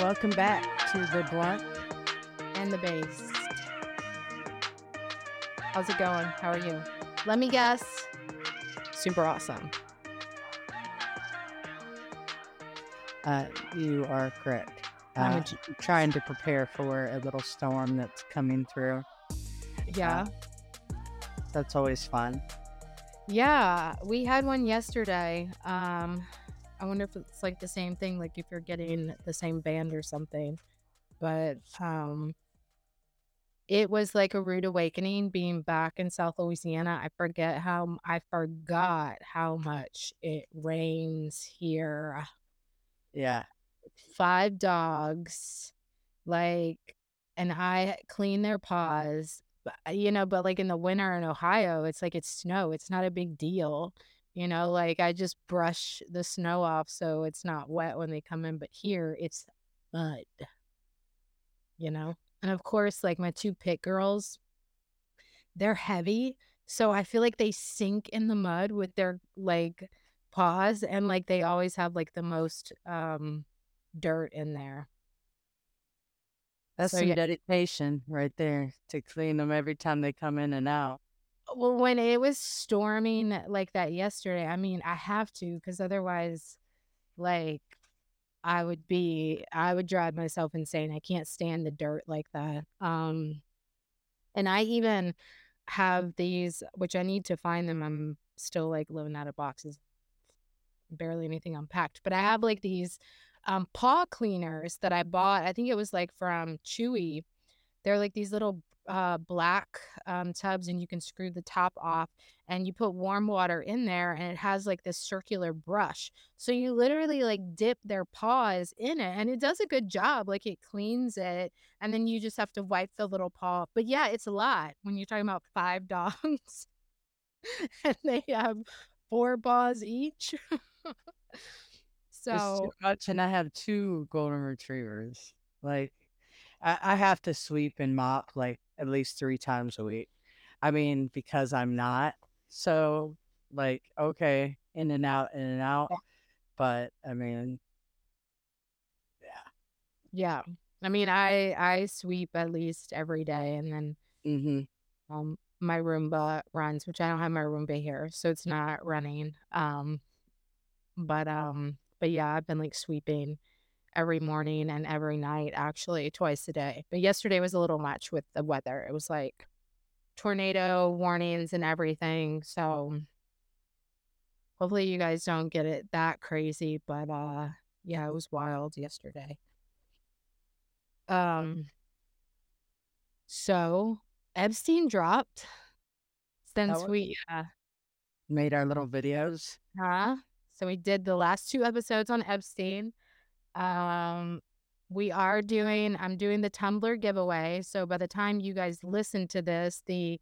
Welcome back to The Blunt and the Based. How's it going? How are you? Let me guess. Super awesome. You are correct. I'm trying to prepare for a little storm that's coming through. Yeah. That's always fun. Yeah, we had one yesterday. I wonder if it's like the same thing, like if you're getting the same band or something. But it was like a rude awakening being back in South Louisiana. I forgot how much it rains here. Yeah. 5 dogs, like, and I clean their paws, but like in the winter in Ohio, it's like it's snow. It's not a big deal. You know, like I just brush the snow off so it's not wet when they come in. But here it's mud, you know. And of course, like my 2 pit girls, they're heavy. So I feel like they sink in the mud with their like paws. And like they always have like the most dirt in there. That's some dedication right there to clean them every time they come in and out. Well, when it was storming like that yesterday, I mean, I have to, because otherwise, like, I would drive myself insane. I can't stand the dirt like that. And I even have these, which I need to find them. I'm still, like, living out of boxes. Barely anything unpacked. But I have, like, these paw cleaners that I bought. I think it was, like, from Chewy. They're, like, these little black tubs, and you can screw the top off, and you put warm water in there, and it has like this circular brush, so you literally like dip their paws in it, and it does a good job, like it cleans it, and then you just have to wipe the little paw. But yeah, it's a lot when you're talking about 5 dogs and they have 4 paws each. So it's too much. And I have 2 golden retrievers. Like I have to sweep and mop like at least 3 times a week. I mean, because I'm not. So like, okay, in and out. Yeah. But I mean, yeah. I mean, I sweep at least every day, and then my Roomba runs, which I don't have my Roomba here, so it's not running. But yeah, I've been like sweeping every morning and every night, actually, twice a day. But yesterday was a little much with the weather. It was like tornado warnings and everything. So hopefully you guys don't get it that crazy. But yeah, it was wild yesterday. So Epstein dropped since we made our little videos. So we did the last 2 episodes on Epstein. I'm doing the Tumblr giveaway. So by the time you guys listen to this, the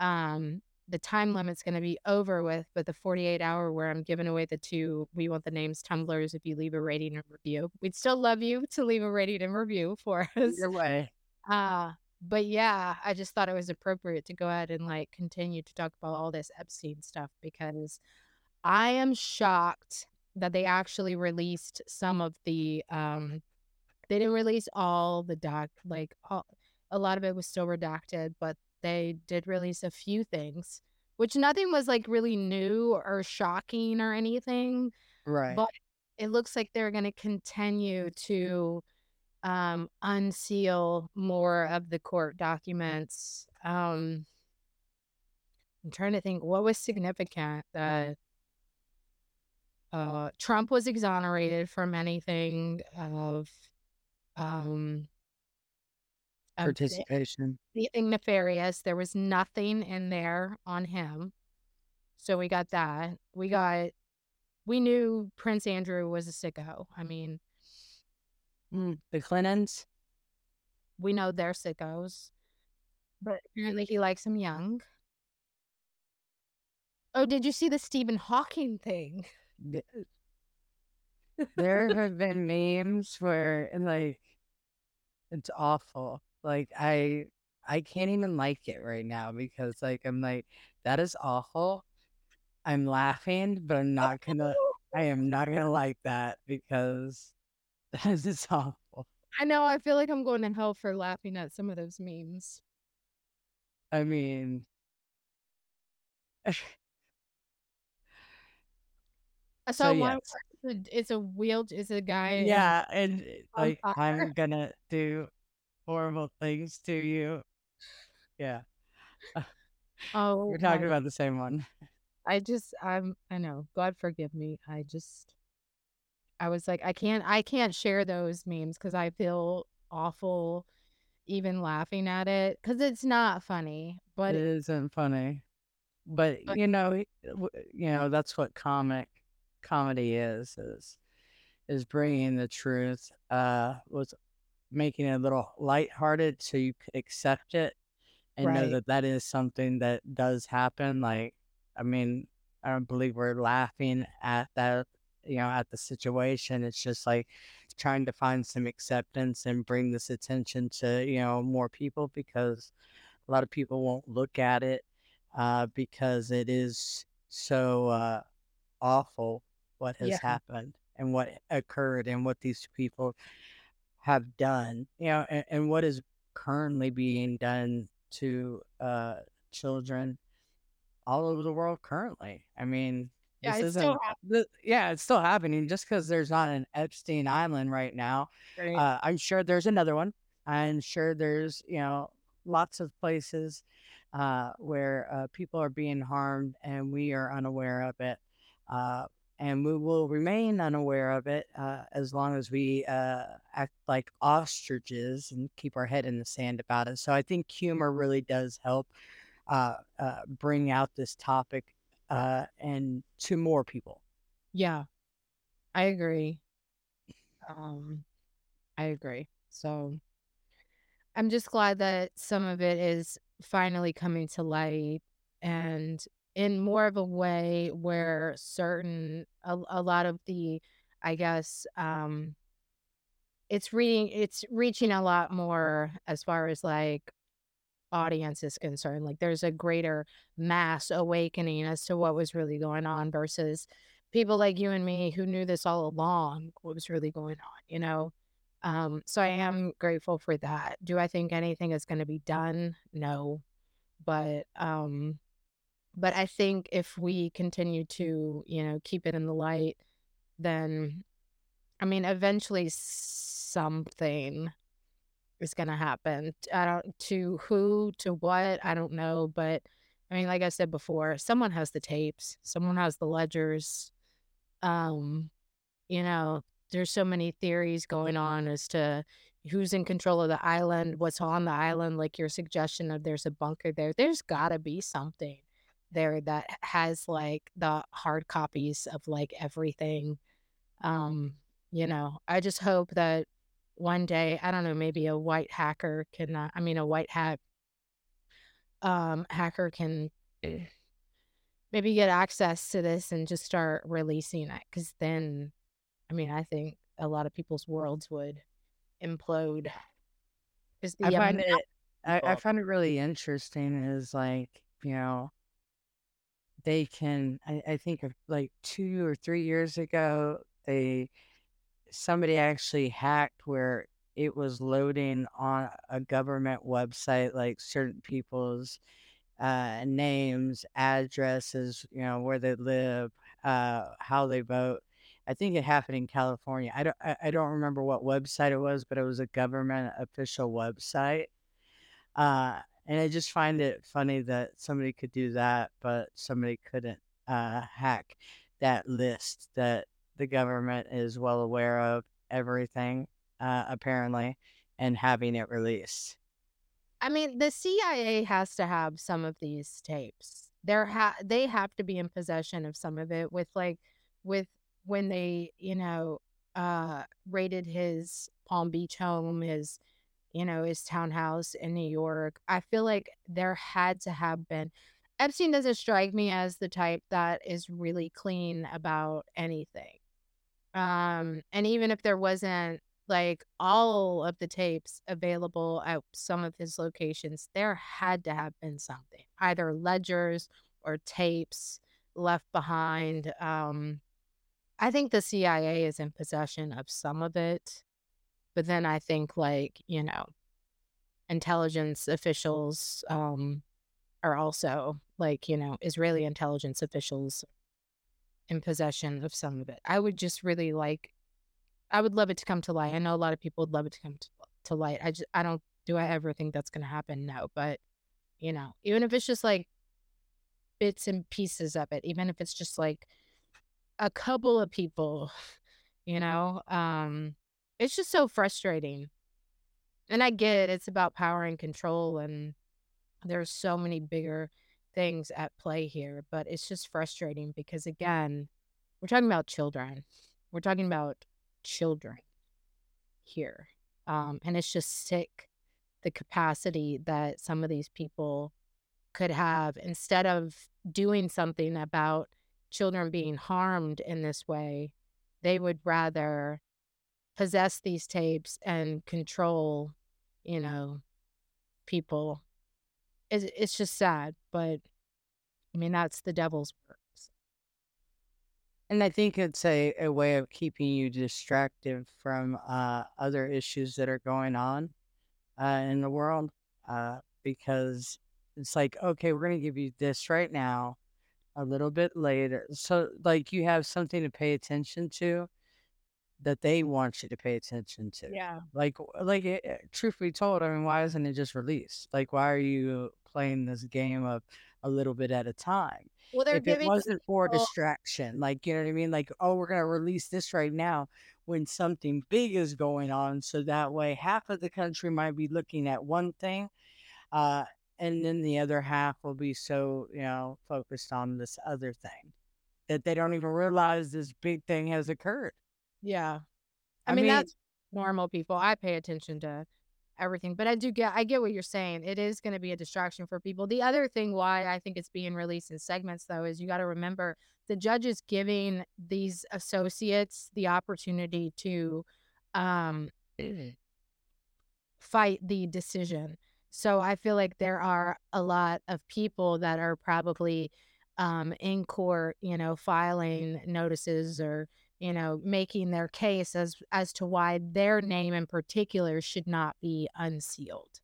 time limit's going to be over with, but the 48-hour where I'm giving away the 2, we want the names Tumblrs. If you leave a rating and review, we'd still love you to leave a rating and review for us. Either way. But yeah, I just thought it was appropriate to go ahead and like continue to talk about all this Epstein stuff, because I am shocked that they actually released some of the, they didn't release all the a lot of it was still redacted, but they did release a few things, which nothing was like really new or shocking or anything. Right. But it looks like they're going to continue to unseal more of the court documents. I'm trying to think what was significant that Trump was exonerated from anything of participation. Anything nefarious. There was nothing in there on him. So we got that. We knew Prince Andrew was a sicko. I mean, the Clintons. We know they're sickos. But apparently he likes them young. Oh, did you see the Stephen Hawking thing? There have been memes where, like, it's awful. Like, I can't even like it right now, because, like, I'm like, that is awful. I'm laughing, but I am not gonna like that, because That is awful. I know. I feel like I'm going to hell for laughing at some of those memes. I mean, so one, it's a wheel. It's a guy. Yeah, and like fire. I'm gonna do horrible things to you. Yeah. Oh, we're talking about the same one. I know. God forgive me. I was like, I can't share those memes because I feel awful even laughing at it because it's not funny. But it isn't funny. But you know, that's what comedy is bringing the truth. Was making it a little lighthearted so you could accept it and know that is something that does happen. Like, I mean, I don't believe we're laughing at that. You know, at the situation, it's just like trying to find some acceptance and bring this attention to, you know, more people, because a lot of people won't look at it because it is so awful what has happened and what occurred and what these people have done, you know, and what is currently being done to children all over the world currently. I mean, it's still happening. Just because there's not an Epstein Island right now, I'm sure there's another one. I'm sure there's, you know, lots of places where people are being harmed and we are unaware of it. And we will remain unaware of it as long as we act like ostriches and keep our head in the sand about it. So I think humor really does help bring out this topic and to more people. Yeah, I agree. I agree. So I'm just glad that some of it is finally coming to light, and in more of a way where a lot of the, I guess, it's reaching a lot more as far as like audience is concerned. Like, there's a greater mass awakening as to what was really going on versus people like you and me who knew this all along, what was really going on, you know? So I am grateful for that. Do I think anything is going to be done? No. But I think if we continue to, you know, keep it in the light, then, I mean, eventually something is going to happen. To what, I don't know. But I mean, like I said before, someone has the tapes, someone has the ledgers. You know, there's so many theories going on as to who's in control of the island, what's on the island, like your suggestion of there's a bunker there. There's got to be something there that has like the hard copies of like everything. You know, I just hope that one day, I don't know, maybe a white hacker hacker can maybe get access to this and just start releasing it. Because then, I mean, I think a lot of people's worlds would implode. I find it really interesting is like, you know, they can, I think of like 2 or 3 years ago, somebody actually hacked where it was loading on a government website, like certain people's names, addresses, you know, where they live, how they vote. I think it happened in California. I don't remember what website it was, but it was a government official website. And I just find it funny that somebody could do that, but somebody couldn't hack that list that the government is well aware of everything, apparently, and having it released. I mean, the CIA has to have some of these tapes. They have to be in possession of some of it with when they, you know, raided his Palm Beach home, his, you know, his townhouse in New York. I feel like there had to have been. Epstein doesn't strike me as the type that is really clean about anything. And even if there wasn't like all of the tapes available at some of his locations, there had to have been something, either ledgers or tapes left behind. I think the CIA is in possession of some of it, but then I think, like, you know, intelligence officials are also, like, you know, Israeli intelligence officials in possession of some of it. I would just really like, I would love it to come to light. I know a lot of people would love it to come to light. Do I ever think that's going to happen? No, but, you know, even if it's just like bits and pieces of it, even if it's just like a couple of people, you know, it's just so frustrating. And I get it. It's about power and control, and there's so many bigger things at play here, but it's just frustrating because, again, we're talking about children. We're talking about children here. And it's just sick, the capacity that some of these people could have instead of doing something about children being harmed in this way. They would rather possess these tapes and control, you know, people. It's just sad, but I mean, that's the devil's work. And I think it's a way of keeping you distracted from other issues that are going on in the world, because it's like, okay, we're going to give you this right now, a little bit later. So, like, you have something to pay attention to that they want you to pay attention to. Yeah. Like, truth be told, I mean, why isn't it just released? Like, why are you playing this game of a little bit at a time? Well, if it wasn't for distraction, like, you know what I mean? Like, oh, we're going to release this right now when something big is going on. So that way half of the country might be looking at one thing. And then the other half will be so, you know, focused on this other thing that they don't even realize this big thing has occurred. Yeah. I mean, that's normal people. I pay attention to everything, but I get what you're saying. It is going to be a distraction for people. The other thing why I think it's being released in segments, though, is you got to remember the judge is giving these associates the opportunity to fight the decision. So I feel like there are a lot of people that are probably in court, you know, filing notices or, you know, making their case as to why their name in particular should not be unsealed.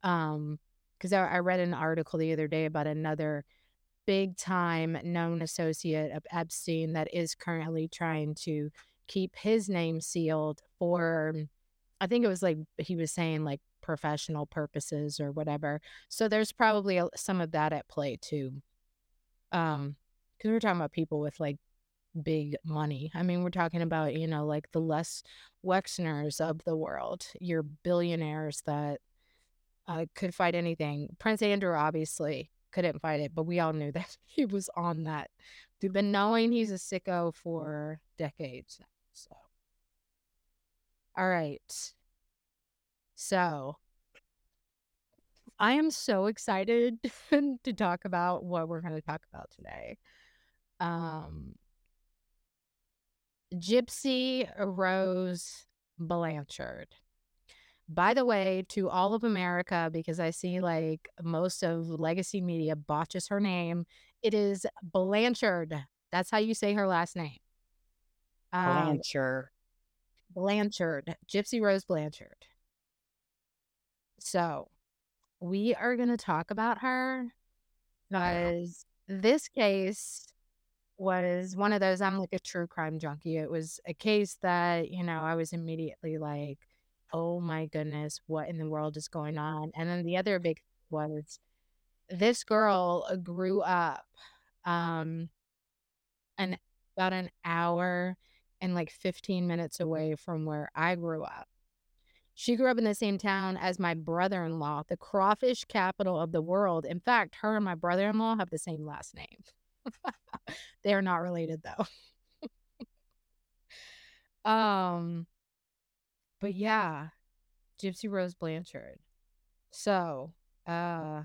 Because I read an article the other day about another big-time known associate of Epstein that is currently trying to keep his name sealed for, I think it was like, he was saying like professional purposes or whatever. So there's probably some of that at play too. Because we're talking about people with like big money. I mean, we're talking about, you know, like the Les Wexners of the world, your billionaires that could fight anything. Prince Andrew obviously couldn't fight it, but we all knew that he was on that. We've been knowing he's a sicko for decades now. So, all right. So I am so excited to talk about what we're going to talk about today. Gypsy Rose Blanchard. By the way, to all of America, because I see like most of legacy media botches her name, it is Blanchard. That's how you say her last name. Blanchard. Gypsy Rose Blanchard. So we are going to talk about her because this case was one of those, I'm like a true crime junkie. It was a case that, you know, I was immediately like, oh my goodness, what in the world is going on? And then the other big one was this girl grew up about an hour and like 15 minutes away from where I grew up. She grew up in the same town as my brother-in-law, the crawfish capital of the world. In fact, her and my brother-in-law have the same last name. They are not related, though. But yeah, Gypsy Rose Blanchard. So, you know,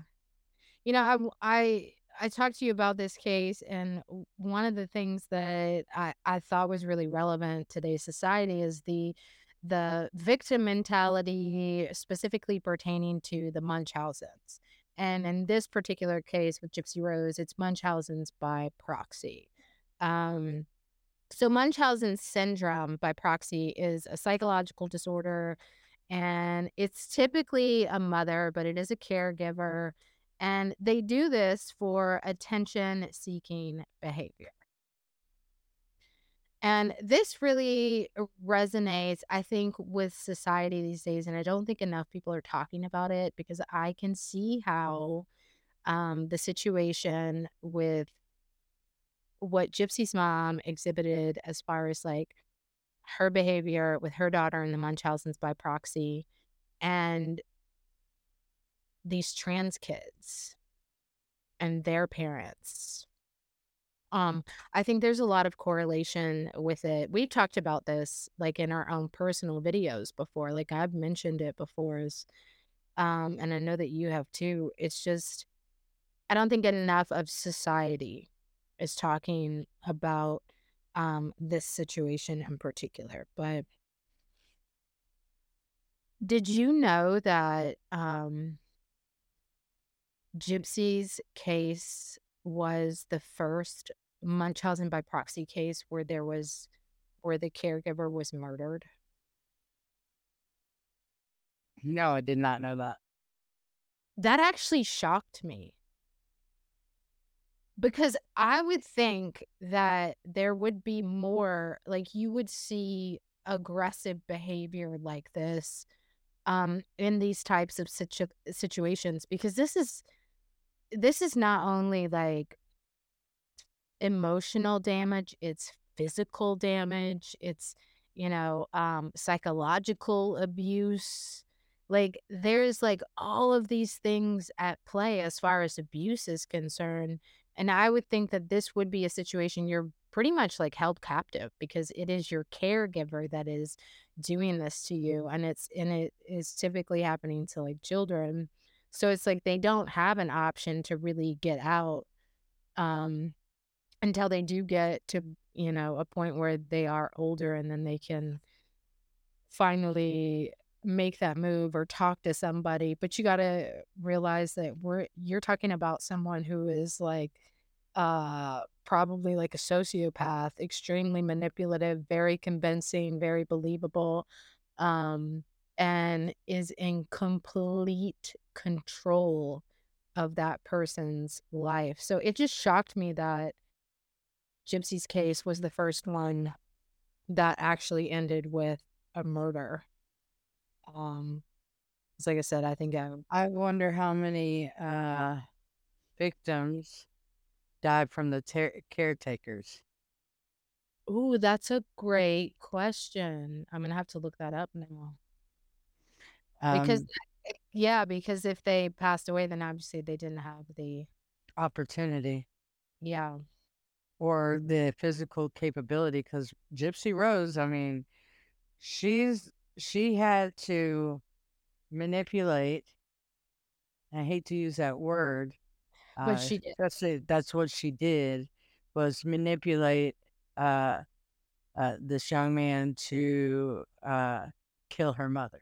I talked to you about this case, and one of the things that I thought was really relevant to today's society is the victim mentality specifically pertaining to the Munchausens. And in this particular case with Gypsy Rose, it's Munchausen's by proxy. So Munchausen syndrome by proxy is a psychological disorder, and it's typically a mother, but it is a caregiver. And they do this for attention-seeking behavior. And this really resonates, I think, with society these days. And I don't think enough people are talking about it, because I can see how the situation with what Gypsy's mom exhibited as far as like her behavior with her daughter and the Munchausen's by proxy and these trans kids and their parents. I think there's a lot of correlation with it. We've talked about this like in our own personal videos before, like I've mentioned it before, and I know that you have too. It's just, I don't think enough of society is talking about this situation in particular. But did you know that Gypsy's case was the first Munchausen by proxy case where the caregiver was murdered? No, I did not know that. That actually shocked me, because I would think that there would be more, like you would see aggressive behavior like this in these types of situations, because this is not only like emotional damage, it's physical damage, it's, you know, psychological abuse. Like there's like all of these things at play as far as abuse is concerned. And I would think that this would be a situation you're pretty much like held captive, because it is your caregiver that is doing this to you. And it is typically happening to like children. So it's like they don't have an option to really get out until they do get to, you know, a point where they are older, and then they can finally make that move or talk to somebody. But you got to realize that you're talking about someone who is like probably like a sociopath, extremely manipulative, very convincing, very believable, and is in complete control of that person's life. So it just shocked me that Gypsy's case was the first one that actually ended with a murder. Like I said, I think I wonder how many victims died from the caretakers. Ooh, that's a great question. I'm gonna have to look that up now. Because if they passed away, then obviously they didn't have the opportunity. Yeah. Or the physical capability, because Gypsy Rose, I mean, she had to manipulate. I hate to use that word, but she did. That's what she did, was manipulate this young man to kill her mother.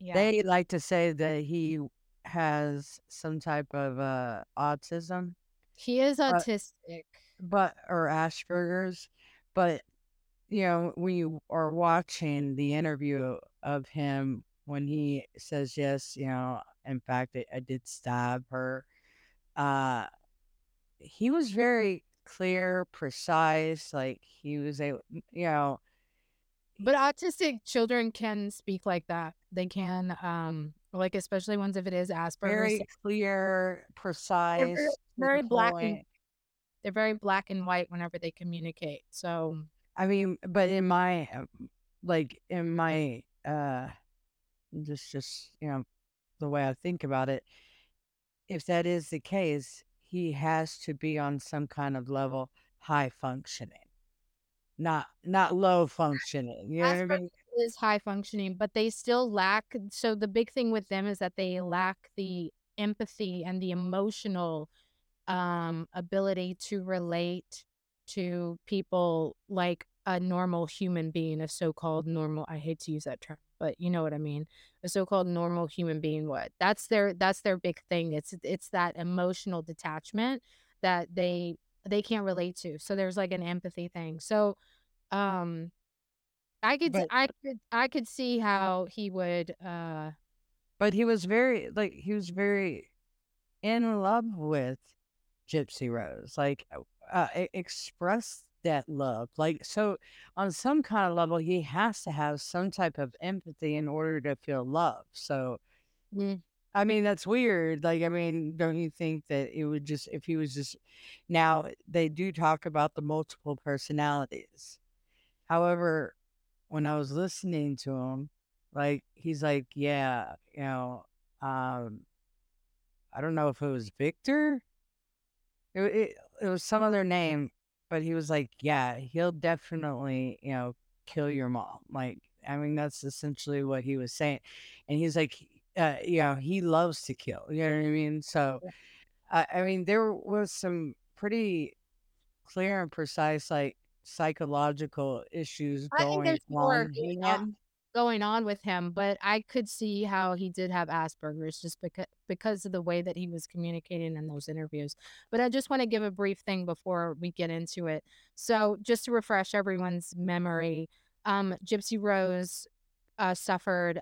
Yeah. They like to say that he has some type of autism. He is autistic, or Asperger's. But you know, when you are watching the interview of him, when he says, yes, you know, in fact, I did stab her. He was very clear, precise. Like he was But autistic children can speak like that. They can, like, especially ones if it is Asperger's. Very clear, precise. Very black. They're very black and white whenever they communicate. So, I mean, but in my just, you know, the way I think about it, if that is the case, he has to be on some kind of level high functioning. Not low functioning. You know what I mean? Is high functioning, but they still lack. So the big thing with them is that they lack the empathy and the emotional ability to relate to people like a normal human being, a so-called normal. I hate to use that term, but you know what I mean. A so-called normal human being would. That's their big thing. It's that emotional detachment that they they can't relate to. So there's like an empathy thing. So I could see how he would but he was very in love with Gypsy Rose, expressed that love. So on some kind of level, he has to have some type of empathy in order to feel love. So, I mean, that's weird. Don't you think that it would just, if he was just, now they do talk about the multiple personalities. However, when I was listening to him, he's like, I don't know if it was Victor. It was some other name, but he was like, yeah, he'll definitely, kill your mom. That's essentially what he was saying. And he's like, he loves to kill. You know what I mean? So, there was some pretty clear and precise, psychological issues going on with him. But I could see how he did have Asperger's just because of the way that he was communicating in those interviews. But I just want to give a brief thing before we get into it. So just to refresh everyone's memory, Gypsy Rose suffered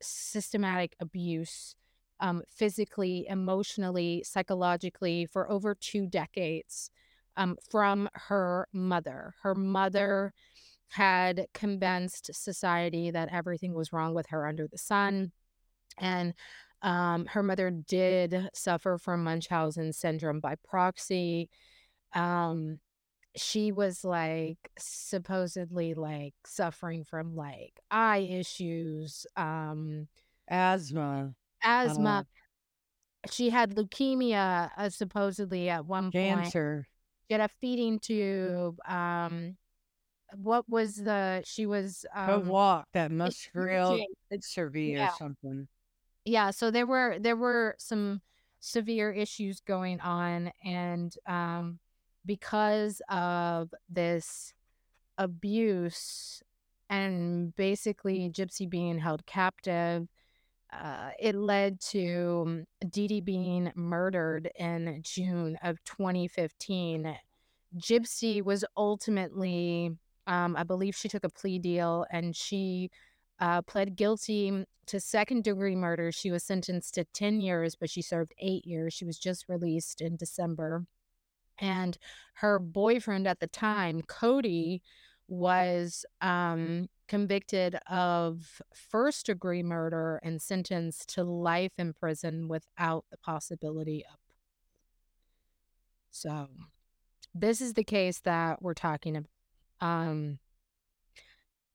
systematic abuse, physically, emotionally, psychologically, for over 2 decades from her mother. Her mother had convinced society that everything was wrong with her under the sun. And her mother did suffer from Munchausen syndrome by proxy. She was supposedly suffering from eye issues, asthma. She had leukemia, supposedly at one point. Cancer. She had a feeding tube. Or something. Yeah. So there were some severe issues going on. And, because of this abuse and basically Gypsy being held captive, it led to Dee Dee being murdered in June of 2015. Gypsy was ultimately, I believe she took a plea deal, and she pled guilty to second-degree murder. She was sentenced to 10 years, but she served 8 years. She was just released in December. And her boyfriend at the time, Cody, was convicted of first-degree murder and sentenced to life in prison without the possibility of parole. So this is the case that we're talking about.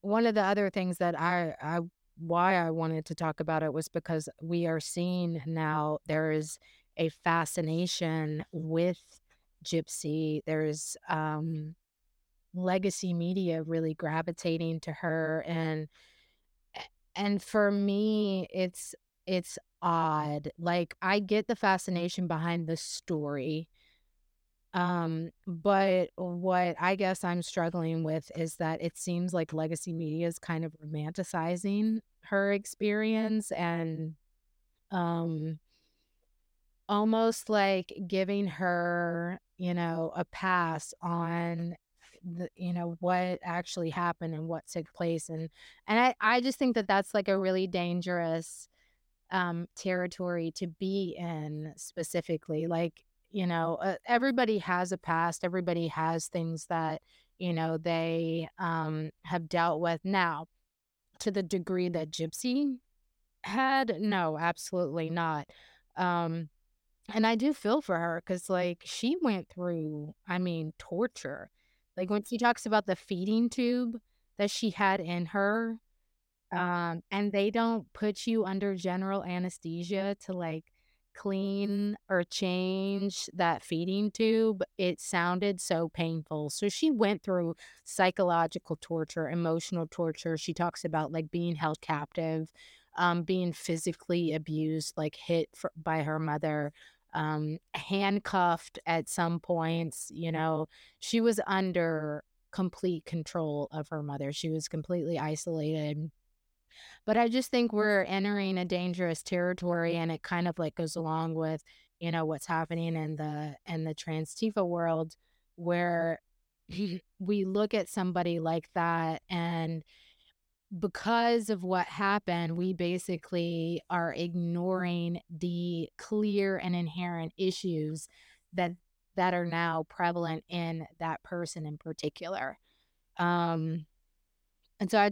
One of the other things that I wanted to talk about it was because we are seeing now there is a fascination with Gypsy. There's legacy media really gravitating to her, and for me it's odd. I get the fascination behind the story, but what I guess I'm struggling with is that it seems like legacy media is kind of romanticizing her experience and almost giving her, a pass on the, what actually happened and what took place. And I just think that that's a really dangerous territory to be in specifically. Everybody has a past. Everybody has things that, they have dealt with. Now, to the degree that Gypsy had, no, absolutely not. And I do feel for her because, she went through, torture. When she talks about the feeding tube that she had in her, and they don't put you under general anesthesia to, clean or change that feeding tube, it sounded so painful. So she went through psychological torture, emotional torture. She talks about, being held captive, being physically abused, hit by her mother, handcuffed at some points. She was under complete control of her mother. She was completely isolated. But I just think we're entering a dangerous territory, and it kind of goes along with you know, what's happening in the trans Tifa world, where we look at somebody like that, and because of what happened, we basically are ignoring the clear and inherent issues that are now prevalent in that person in particular. And so I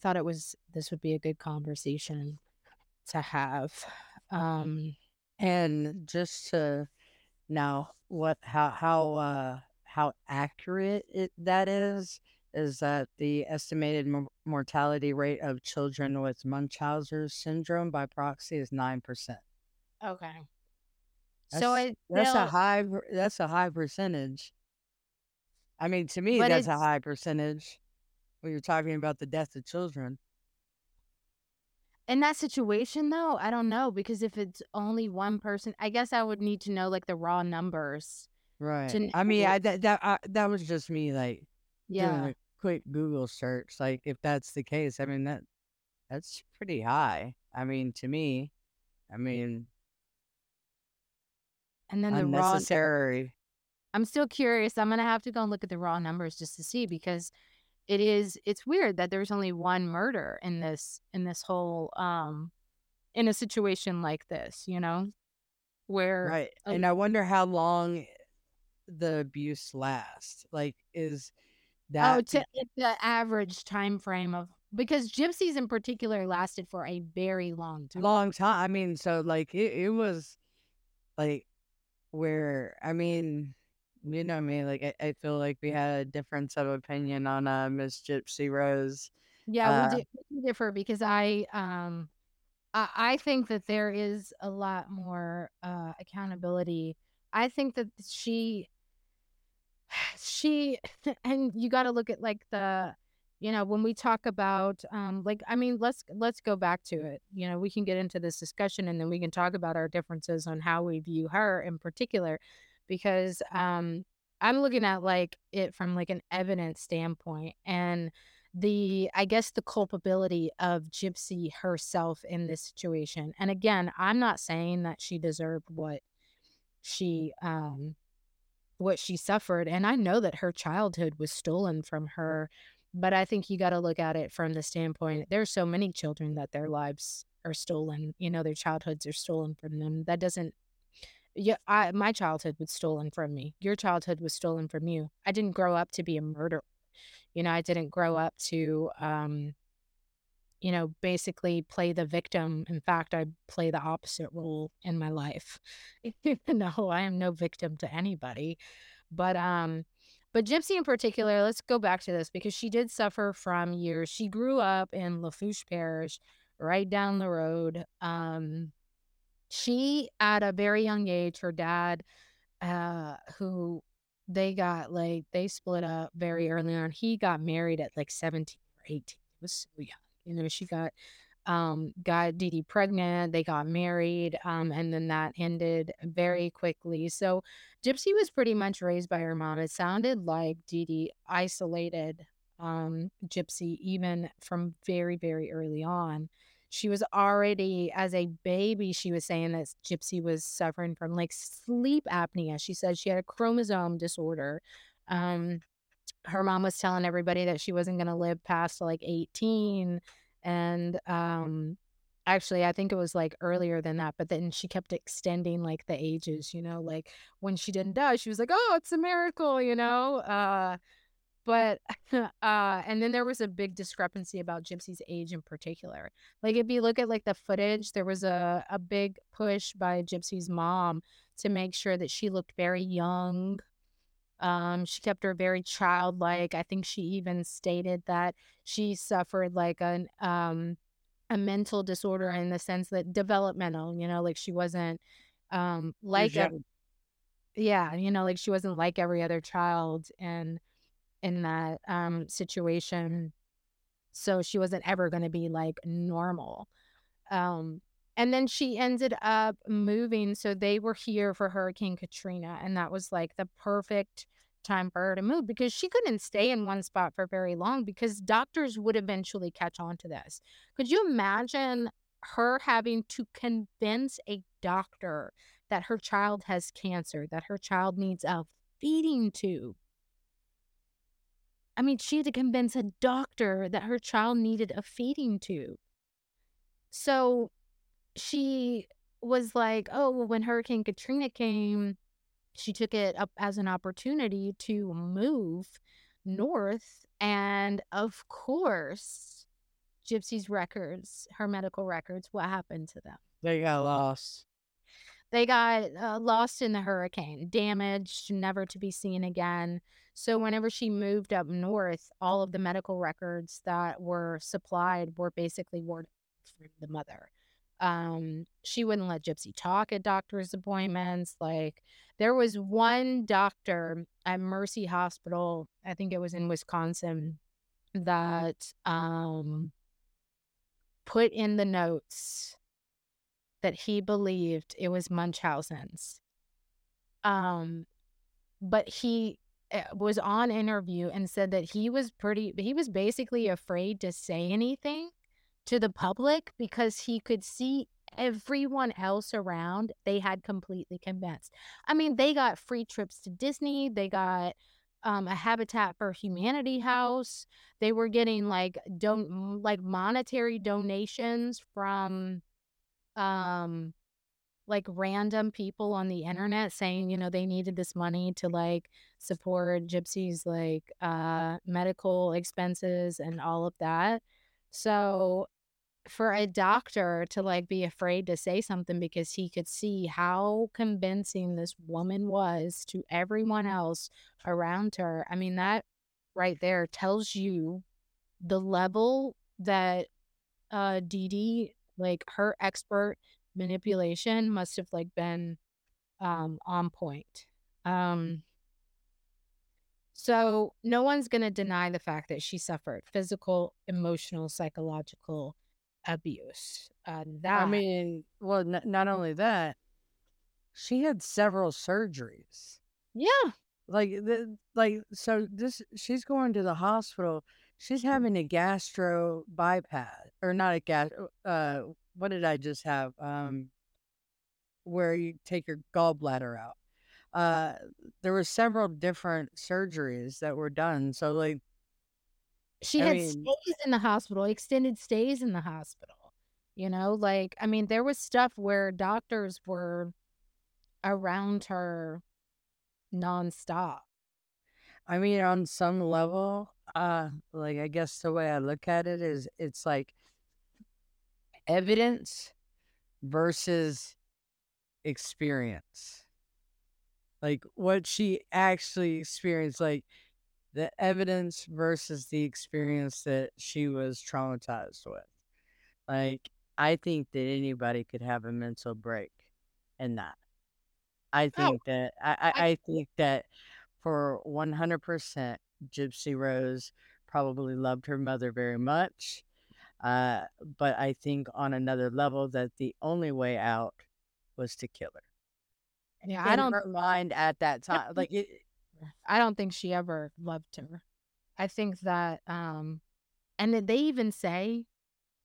thought this would be a good conversation to have. And just to know how accurate that is that the estimated mortality rate of children with Munchausen's syndrome by proxy is 9%. Okay. That's a high percentage. I mean, to me, that's a high percentage when you're talking about the death of children. In that situation, though, I don't know, because if it's only one person, I guess I would need to know like the raw numbers. Right. That was just me, like, doing a quick Google search. Like, if that's the case, I mean, that's pretty high. I mean, to me, and then the unnecessary. I'm still curious. I'm gonna have to go and look at the raw numbers just to see, because it's weird that there's only one murder in this whole in a situation like this, you know, where right. And I wonder how long the abuse lasts. Like, is that the average time frame of, because gypsies in particular lasted for a very long time. Long time. I mean, so like it was like. Where, I mean, you know me, like, I feel like we had a difference of opinion on Miss Gypsy Rose. Yeah, we differ, because I think that there is a lot more accountability. I think that she, and you got to look at, like, the, you know, when we talk about, like, I mean, let's go back to it. You know, we can get into this discussion, and then we can talk about our differences on how we view her in particular, because I'm looking at, like, it from, like, an evidence standpoint, and the culpability of Gypsy herself in this situation. And again, I'm not saying that she deserved what she suffered. And I know that her childhood was stolen from her, but I think you got to look at it from the standpoint, there's so many children that their lives are stolen, you know, their childhoods are stolen from them. That doesn't, my childhood was stolen from me. Your childhood was stolen from you. I didn't grow up to be a murderer. You know, I didn't grow up to, you know, basically play the victim. In fact, I play the opposite role in my life. No, I am no victim to anybody, But Gypsy in particular, let's go back to this, because she did suffer from years. She grew up in Lafourche Parish, right down the road. She, at a very young age, her dad, who they got, like, they split up very early on. He got married at, like, 17 or 18. It was so young. You know, she got Dee Dee pregnant. They got married, and then that ended very quickly. So Gypsy was pretty much raised by her mom. It sounded like Dee Dee isolated Gypsy even from very, very early on. She was already, as a baby, she was saying that Gypsy was suffering from, like, sleep apnea. She said she had a chromosome disorder. Her mom was telling everybody that she wasn't going to live past, like, 18. And actually, I think it was, like, earlier than that. But then she kept extending, like, the ages, you know, like, when she didn't die, she was like, oh, it's a miracle, you know. And then there was a big discrepancy about Gypsy's age in particular. Like, if you look at, like, the footage, there was a big push by Gypsy's mom to make sure that she looked very young. She kept her very childlike. I think she even stated that she suffered, like, a mental disorder in the sense that developmental, you know, like, she wasn't you know, like, she wasn't like every other child in that situation. So she wasn't ever going to be, like, normal. And then she ended up moving. So they were here for Hurricane Katrina. And that was, like, the perfect time for her to move, because she couldn't stay in one spot for very long, because doctors would eventually catch on to this. Could you imagine her having to convince a doctor that her child has cancer, that her child needs a feeding tube. I mean, she had to convince a doctor that her child needed a feeding tube. So she was like, oh, well, when Hurricane Katrina came, she took it up as an opportunity to move north. And of course, Gypsy's records, her medical records, what happened to them? They got lost. They got lost in the hurricane, damaged, never to be seen again. So whenever she moved up north, all of the medical records that were supplied were basically worded through the mother. She wouldn't let Gypsy talk at doctor's appointments. Like, there was one doctor at Mercy Hospital, I think it was in Wisconsin, that put in the notes that he believed it was Munchausen's. But he was on interview and said that he was basically afraid to say anything to the public because he could see everyone else around. They had completely convinced. I mean, they got free trips to Disney. They got a Habitat for Humanity house. They were getting monetary donations from random people on the internet saying, you know, they needed this money to support Gypsy's medical expenses and all of that. So for a doctor to be afraid to say something because he could see how convincing this woman was to everyone else around her, I mean, that right there tells you the level that Dee Dee, her expert manipulation must have been on point. So no one's going to deny the fact that she suffered physical, emotional, psychological abuse. Not only that, she had several surgeries. Yeah. She's going to the hospital. She's having a gastro bypass, or not a gastro, what did I just have? Where you take your gallbladder out. There were several different surgeries that were done. So stays in the hospital, extended stays in the hospital, there was stuff where doctors were around her nonstop. I mean, on some level, I guess the way I look at it is it's evidence versus experience. What she actually experienced, the evidence versus the experience that she was traumatized with. I think that anybody could have a mental break in that. I think that for 100%, Gypsy Rose probably loved her mother very much. But I think on another level that the only way out was to kill her. Yeah, I don't mind at that time. I don't think she ever loved her. I think that, and they even say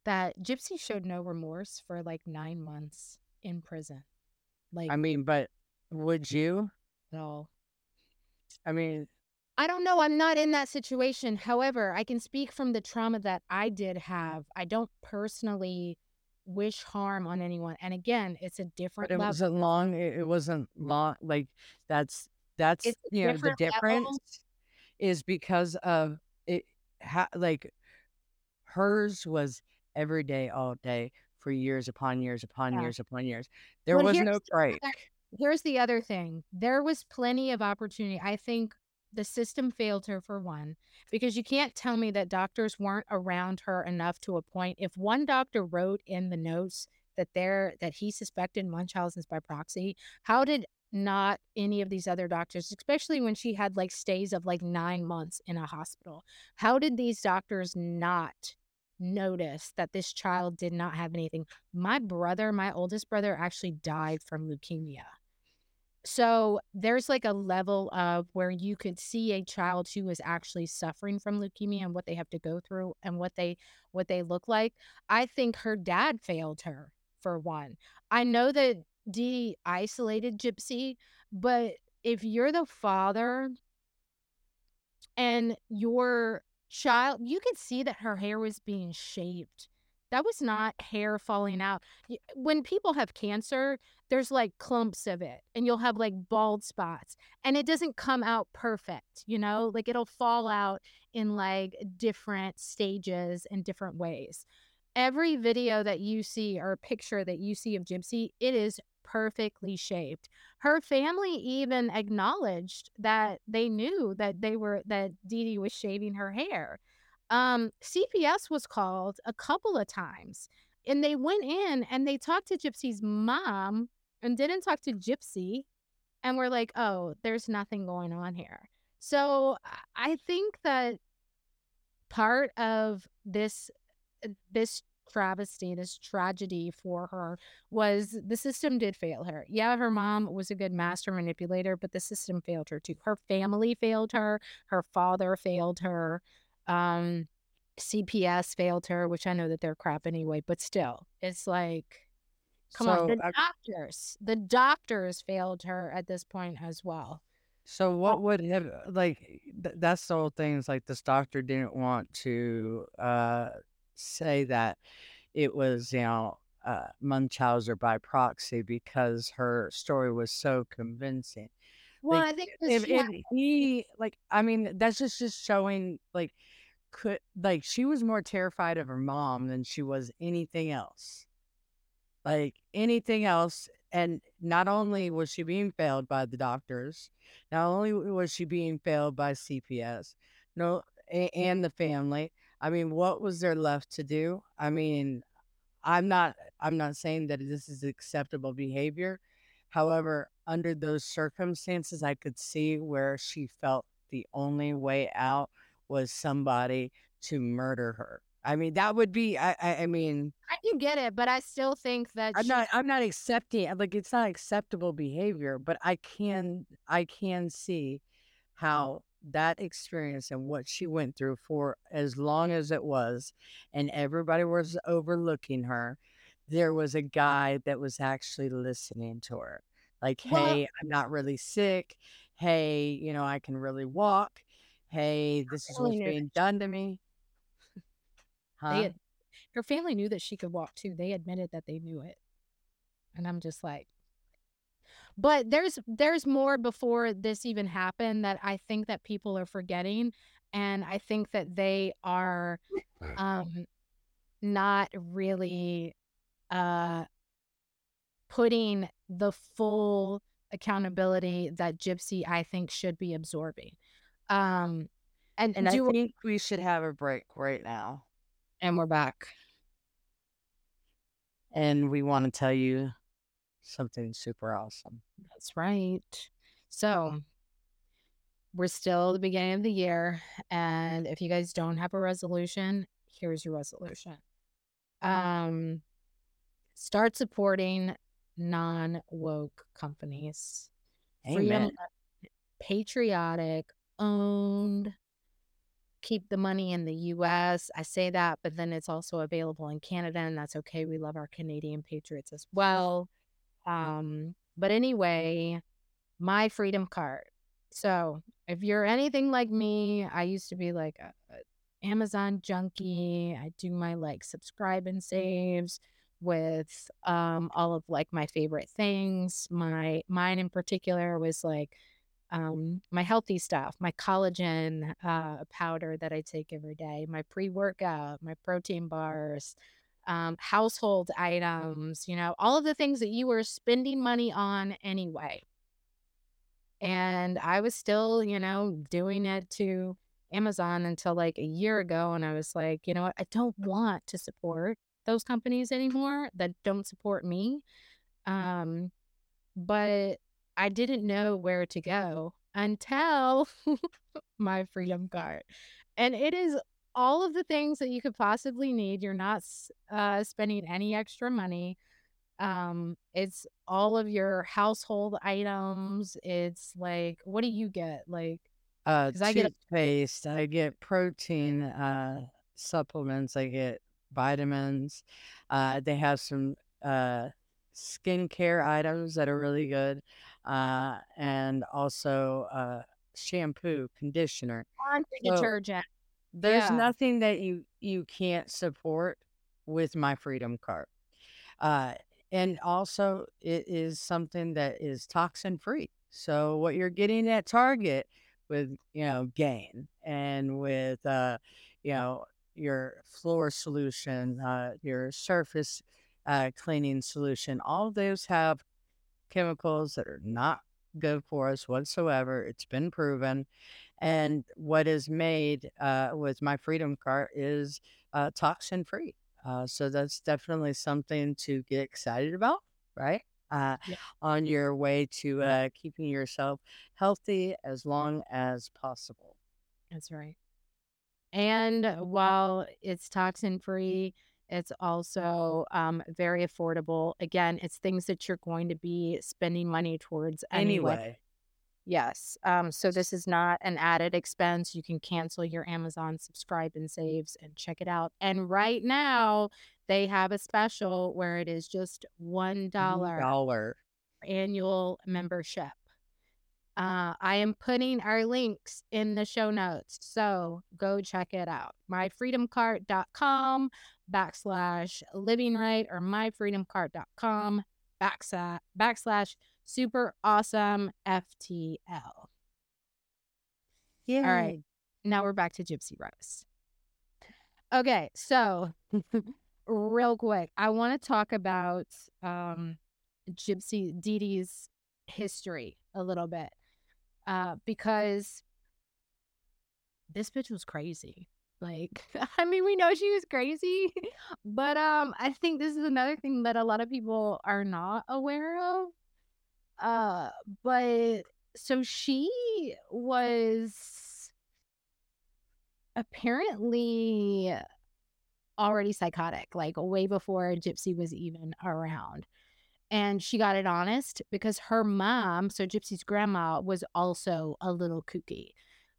that Gypsy showed no remorse for 9 months in prison. But would you? No. I don't know. I'm not in that situation. However, I can speak from the trauma that I did have. I don't personally wish harm on anyone, and again, it's a different level. It wasn't long. The difference level is because of it. Hers was every day, all day, for years upon years upon years upon years. There was no break. Here's the other thing: there was plenty of opportunity. I think the system failed her, for one, because you can't tell me that doctors weren't around her enough to a point. If one doctor wrote in the notes that he suspected Munchausen's by proxy, how did not any of these other doctors, especially when she had stays of 9 months in a hospital, how did these doctors not notice that this child did not have anything? My oldest brother, actually died from leukemia. So there's a level of where you could see a child who is actually suffering from leukemia and what they have to go through and what they look like. I think her dad failed her, for one. I know that Dee isolated Gypsy, but if you're the father and your child, you could see that her hair was being shaved. That was not hair falling out. When people have cancer, there's like clumps of it, and you'll have like bald spots, and it doesn't come out perfect, you know? Like it'll fall out in like different stages and different ways. Every video that you see or picture that you see of Gypsy, it is perfectly shaved. Her family even acknowledged that they knew that that Dee Dee was shaving her hair. CPS was called a couple of times, and they went in and they talked to Gypsy's mom and didn't talk to Gypsy, and were like, oh, there's nothing going on here. So I think that part of this travesty, this tragedy for her, was the system did fail her. Yeah, her mom was a good master manipulator, but the system failed her too. Her family failed her. Her father failed her. CPS failed her, which I know that they're crap anyway, but still, it's like, come on, the doctors failed her at this point as well. So what would have, like, that's the whole thing. It's like this doctor didn't want to say that it was, you know, Munchausen by proxy because her story was so convincing. Well, like, I think that's just showing, like, she was more terrified of her mom than she was anything else. Like, anything else. And not only was she being failed by the doctors, not only was she being failed by CPS, and the family. I mean, what was there left to do? I mean, I'm not saying that this is acceptable behavior. However, under those circumstances, I could see where she felt the only way out was somebody to murder her. I mean, that would be, I do get it, but I still think that I'm not accepting, like, it's not acceptable behavior, but I can see how that experience and what she went through for as long as it was, and everybody was overlooking her, there was a guy that was actually listening to her. Like, hey, I'm not really sick. Hey, you know, I can really walk. Hey, this is what's being done to me. Huh? Her family knew that she could walk too. They admitted that they knew it. And I'm just like, but there's more before this even happened that I think that people are forgetting. And I think that they are not really putting the full accountability that Gypsy, I think, should be absorbing. And I think we should have a break right now. And we're back. And we want to tell you something super awesome. That's right. So we're still at the beginning of the year. And if you guys don't have a resolution, here's your resolution. Start supporting non-woke companies. Amen. Freedom, patriotic, owned, keep the money in the U.S. I say that, but then it's also available in Canada, and that's okay. We love our Canadian patriots as well. But anyway, My Freedom Cart. So if you're anything like me, I used to be like an Amazon junkie. I do my like subscribe and saves with all of like my favorite things. Mine in particular was like my healthy stuff, my collagen powder that I take every day, my pre-workout, my protein bars, household items, you know, all of the things that you were spending money on anyway. And I was still, you know, doing it to Amazon until like a year ago. And I was like, you know what? I don't want to support those companies anymore that don't support me. But I didn't know where to go until My Freedom Cart. And it is all of the things that you could possibly need. You're not spending any extra money. It's all of your household items. It's like, what do you get? Like, toothpaste. I get protein supplements. I get vitamins. They have some skincare items that are really good, and also shampoo, conditioner, laundry detergent. There's nothing that you can't support with My Freedom Cart. And also, it is something that is toxin free. So what you're getting at Target with, Gain, and with, your floor solution, your surface cleaning solution, all of those have chemicals that are not good for us whatsoever. It's been proven. And what is made with My Freedom Cart is toxin free. So that's definitely something to get excited about, right? On your way to keeping yourself healthy as long as possible. That's right. And while it's toxin free, it's also very affordable. Again, it's things that you're going to be spending money towards anyway. Yes. So this is not an added expense. You can cancel your Amazon subscribe and saves and check it out. And right now they have a special where it is just $1 annual membership. I am putting our links in the show notes, so go check it out. myfreedomcart.com/livinglight or myfreedomcart.com/superawesomefTL. Yeah. All right. Now we're back to Gypsy Rose. Okay. So real quick, I want to talk about Gypsy Dee Dee's history a little bit, because this bitch was crazy. Like, I mean, we know she was crazy, but I think this is another thing that a lot of people are not aware of. But so she was apparently already psychotic, like way before Gypsy was even around. And she got it honest because her mom, so Gypsy's grandma, was also a little kooky.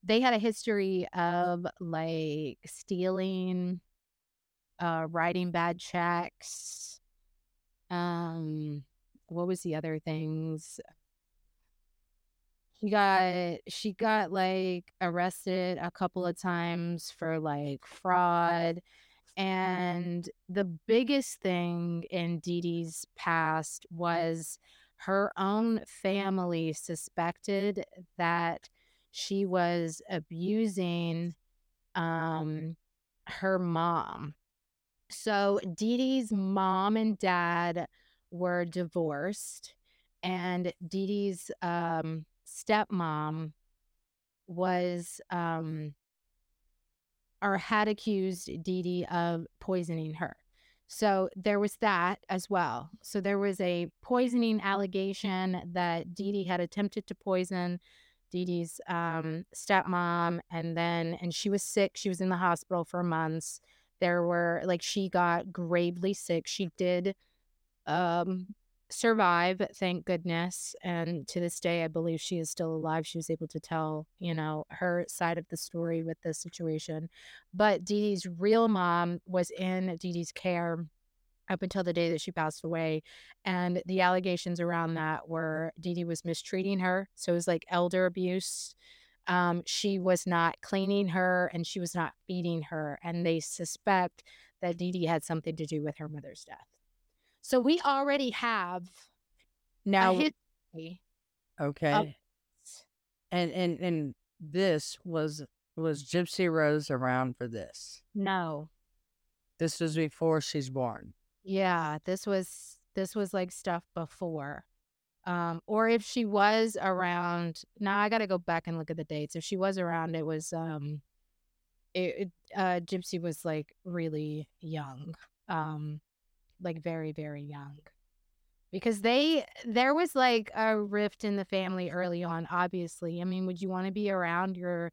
They had a history of like stealing, writing bad checks, what was the other things? She got like arrested a couple of times for like fraud. And the biggest thing in Dee Dee's past was her own family suspected that she was abusing her mom. So Dee Dee's mom and dad were divorced, and Dee Dee's stepmom was or had accused Dee Dee of poisoning her. So there was that as well. So there was a poisoning allegation that Dee Dee had attempted to poison Dee Dee's stepmom, and she was sick. She was in the hospital for months. She got gravely sick. She did survive, thank goodness, and to this day I believe she is still alive. She was able to tell her side of the story with this situation. But Dee Dee's real mom was in Dee Dee's care up until the day that she passed away, and the allegations around that were Dee Dee was mistreating her, so it was like elder abuse. She was not cleaning her, and she was not feeding her, and they suspect that Dee Dee had something to do with her mother's death. So we already have now a history. Okay. And this was Gypsy Rose around for this? No. This was before she's born. Yeah, this was like stuff before. Or if she was around, now I got to go back and look at the dates. If she was around, it was Gypsy was like really young. Like very, very young, because there was like a rift in the family early on. Obviously, I mean, would you want to be around your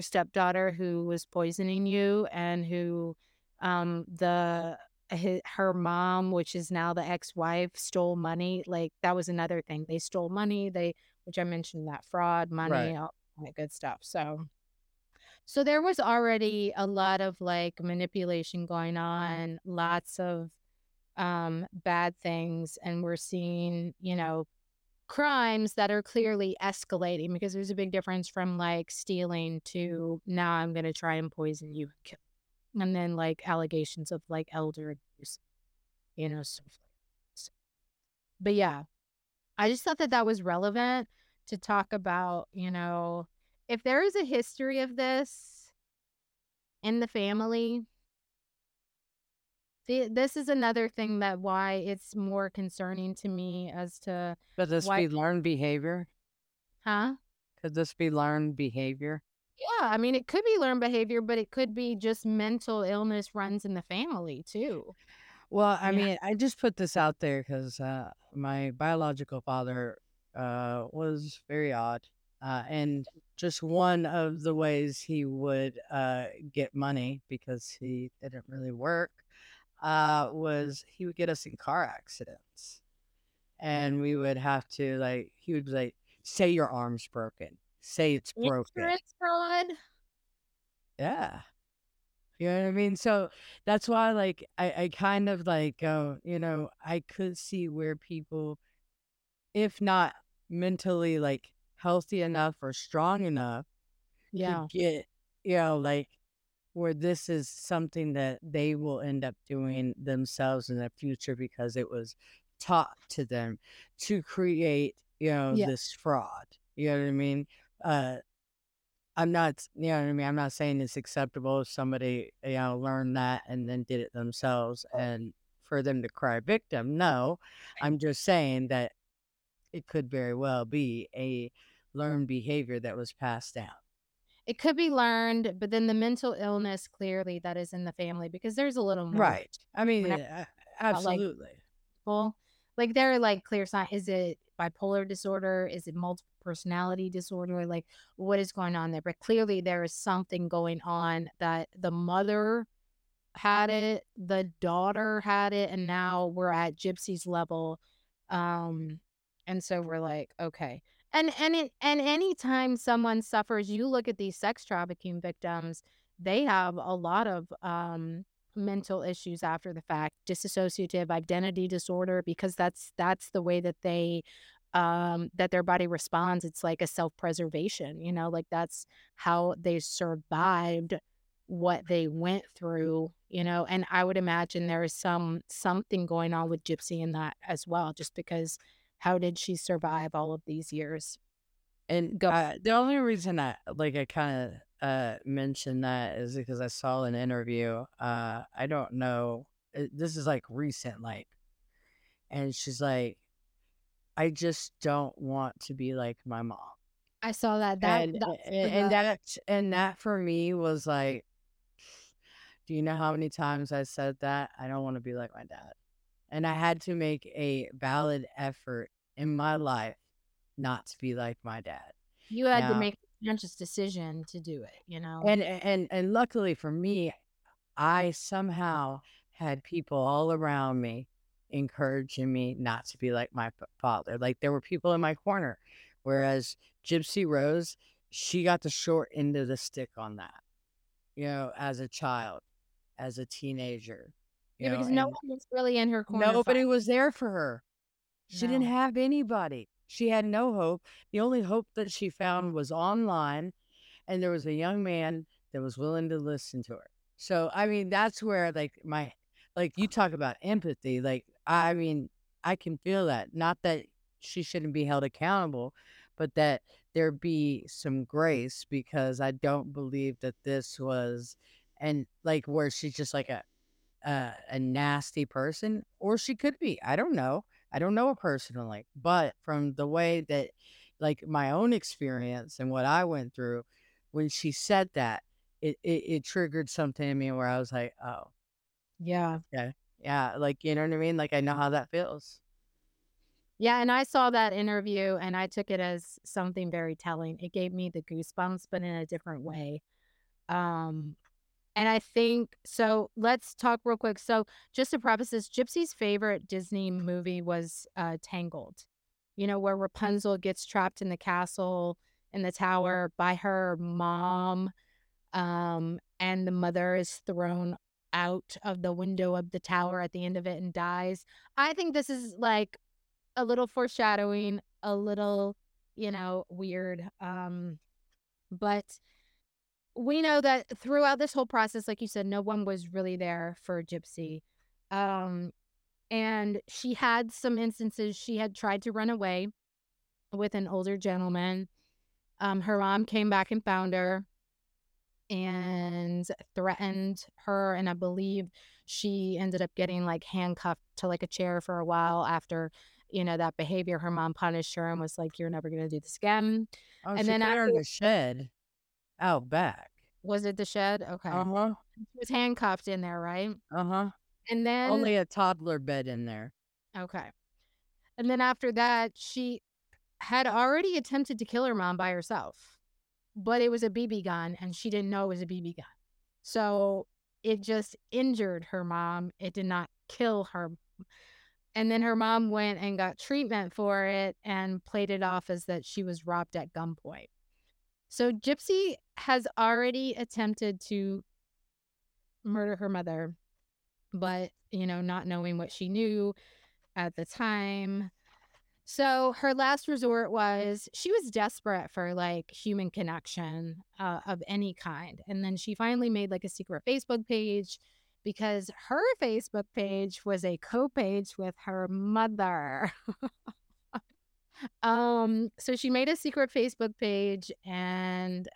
stepdaughter who was poisoning you, and who her mom, which is now the ex-wife, stole money? Like, that was another thing. They stole money. Which I mentioned, that fraud, money, right, all that good stuff. So there was already a lot of like manipulation going on, lots of bad things, and we're seeing, you know, crimes that are clearly escalating, because there's a big difference from like stealing to now I'm going to try and poison you and kill you. And then like allegations of like elder abuse, you know, stuff like that. But yeah, I just thought that that was relevant to talk about, you know, if there is a history of this in the family, this is another thing that why it's more concerning to me as to... Could this be learned behavior? Huh? Could this be learned behavior? Yeah, I mean, it could be learned behavior, but it could be just mental illness runs in the family, too. Well, I mean, I just put this out there because my biological father was very odd. And just one of the ways he would get money, because he didn't really work, was he would get us in car accidents. And we would have to, like, he would be like, say your arm's broken. Say it's broken. Insurance fraud. Yeah. You know what I mean? So that's why, like, I kind of, like, you know, I could see where people, if not mentally, like, healthy enough or strong enough to get, you know, like, where this is something that they will end up doing themselves in the future because it was taught to them to create, you know, this fraud. You know what I mean? I'm not, you know what I mean? I'm not saying it's acceptable if somebody, you know, learned that and then did it themselves and for them to cry victim. No, I'm just saying that it could very well be a learned behavior that was passed down. It could be learned, but then the mental illness, clearly, that is in the family, because there's a little more. Right. I mean, absolutely. Like, there are, like, clear signs. Is it bipolar disorder? Is it multiple personality disorder? Like, what is going on there? But clearly, there is something going on that the mother had it, the daughter had it, and now we're at Gypsy's level. And so we're like, okay. And anytime someone suffers, you look at these sex trafficking victims, they have a lot of mental issues after the fact, dissociative identity disorder, because that's the way that they, that their body responds. It's like a self-preservation, you know, like that's how they survived what they went through, you know, and I would imagine there is something going on with Gypsy in that as well, just because... How did she survive all of these years? And the only reason I kind of mentioned that is because I saw an interview. I don't know. This is like recent, like. And she's like, I just don't want to be like my mom. I saw that. That for me was like, do you know how many times I said that? I don't want to be like my dad. And I had to make a valid effort in my life not to be like my dad. You had to make a conscious decision to do it, you know? And luckily for me, I somehow had people all around me encouraging me not to be like my father. Like, there were people in my corner, whereas Gypsy Rose, she got the short end of the stick on that, you know, as a child, as a teenager. You know, because no one was really in her corner. Nobody was there for her. She didn't have anybody. She had no hope. The only hope that she found was online, and there was a young man that was willing to listen to her. So, I mean, that's where, like, my, like, you talk about empathy. Like, I mean, I can feel that. Not that she shouldn't be held accountable, but that there be some grace, because I don't believe that this was, and, like, where she's just like a nasty person, or she could be. I don't know her personally, but from the way that, like, my own experience and what I went through, when she said that, it triggered something in me where I was like, oh yeah, okay, yeah, like, you know what I mean? Like, I know how that feels. Yeah. And I saw that interview and I took it as something very telling. It gave me the goosebumps, but in a different way. And I think, so let's talk real quick. So just to preface this, Gypsy's favorite Disney movie was Tangled, you know, where Rapunzel gets trapped in the castle, in the tower by her mom, and the mother is thrown out of the window of the tower at the end of it and dies. I think this is like a little foreshadowing, a little, you know, weird. But we know that throughout this whole process, like you said, no one was really there for Gypsy. And she had some instances. She had tried to run away with an older gentleman. Her mom came back and found her and threatened her. And I believe she ended up getting like handcuffed to like a chair for a while after, you know, that behavior. Her mom punished her and was like, "You're never going to do this again." Oh, and she then after the shed out back. Was it the shed? Okay. Uh-huh. She was handcuffed in there, right? Uh-huh. And then only a toddler bed in there. Okay. And then after that, she had already attempted to kill her mom by herself, but it was a BB gun and she didn't know it was a BB gun. So it just injured her mom. It did not kill her. And then her mom went and got treatment for it and played it off as that she was robbed at gunpoint. So Gypsy has already attempted to murder her mother, but, you know, not knowing what she knew at the time. So her last resort was, she was desperate for like human connection of any kind. And then she finally made like a secret Facebook page, because her Facebook page was a co-page with her mother. So she made a secret Facebook page, and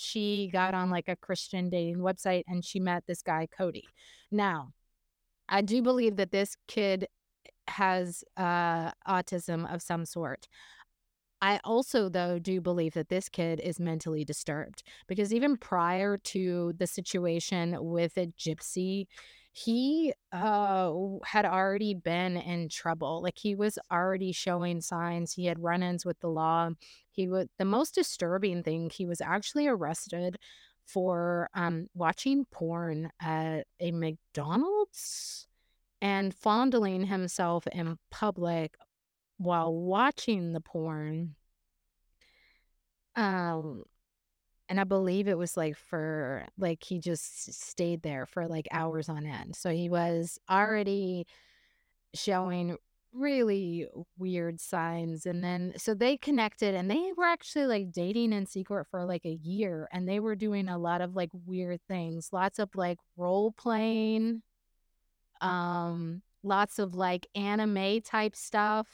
she got on like a Christian dating website and she met this guy, Cody. Now, I do believe that this kid has autism of some sort. I also, though, do believe that this kid is mentally disturbed, because even prior to the situation with a Gypsy, he had already been in trouble. Like, he was already showing signs. He had run-ins with the law. The most disturbing thing, he was actually arrested for watching porn at a McDonald's and fondling himself in public while watching the porn. And I believe it was like for, like, he just stayed there for like hours on end. So he was already showing really weird signs. And then, so they connected and they were actually like dating in secret for like a year. And they were doing a lot of like weird things, lots of like role playing, lots of like anime type stuff.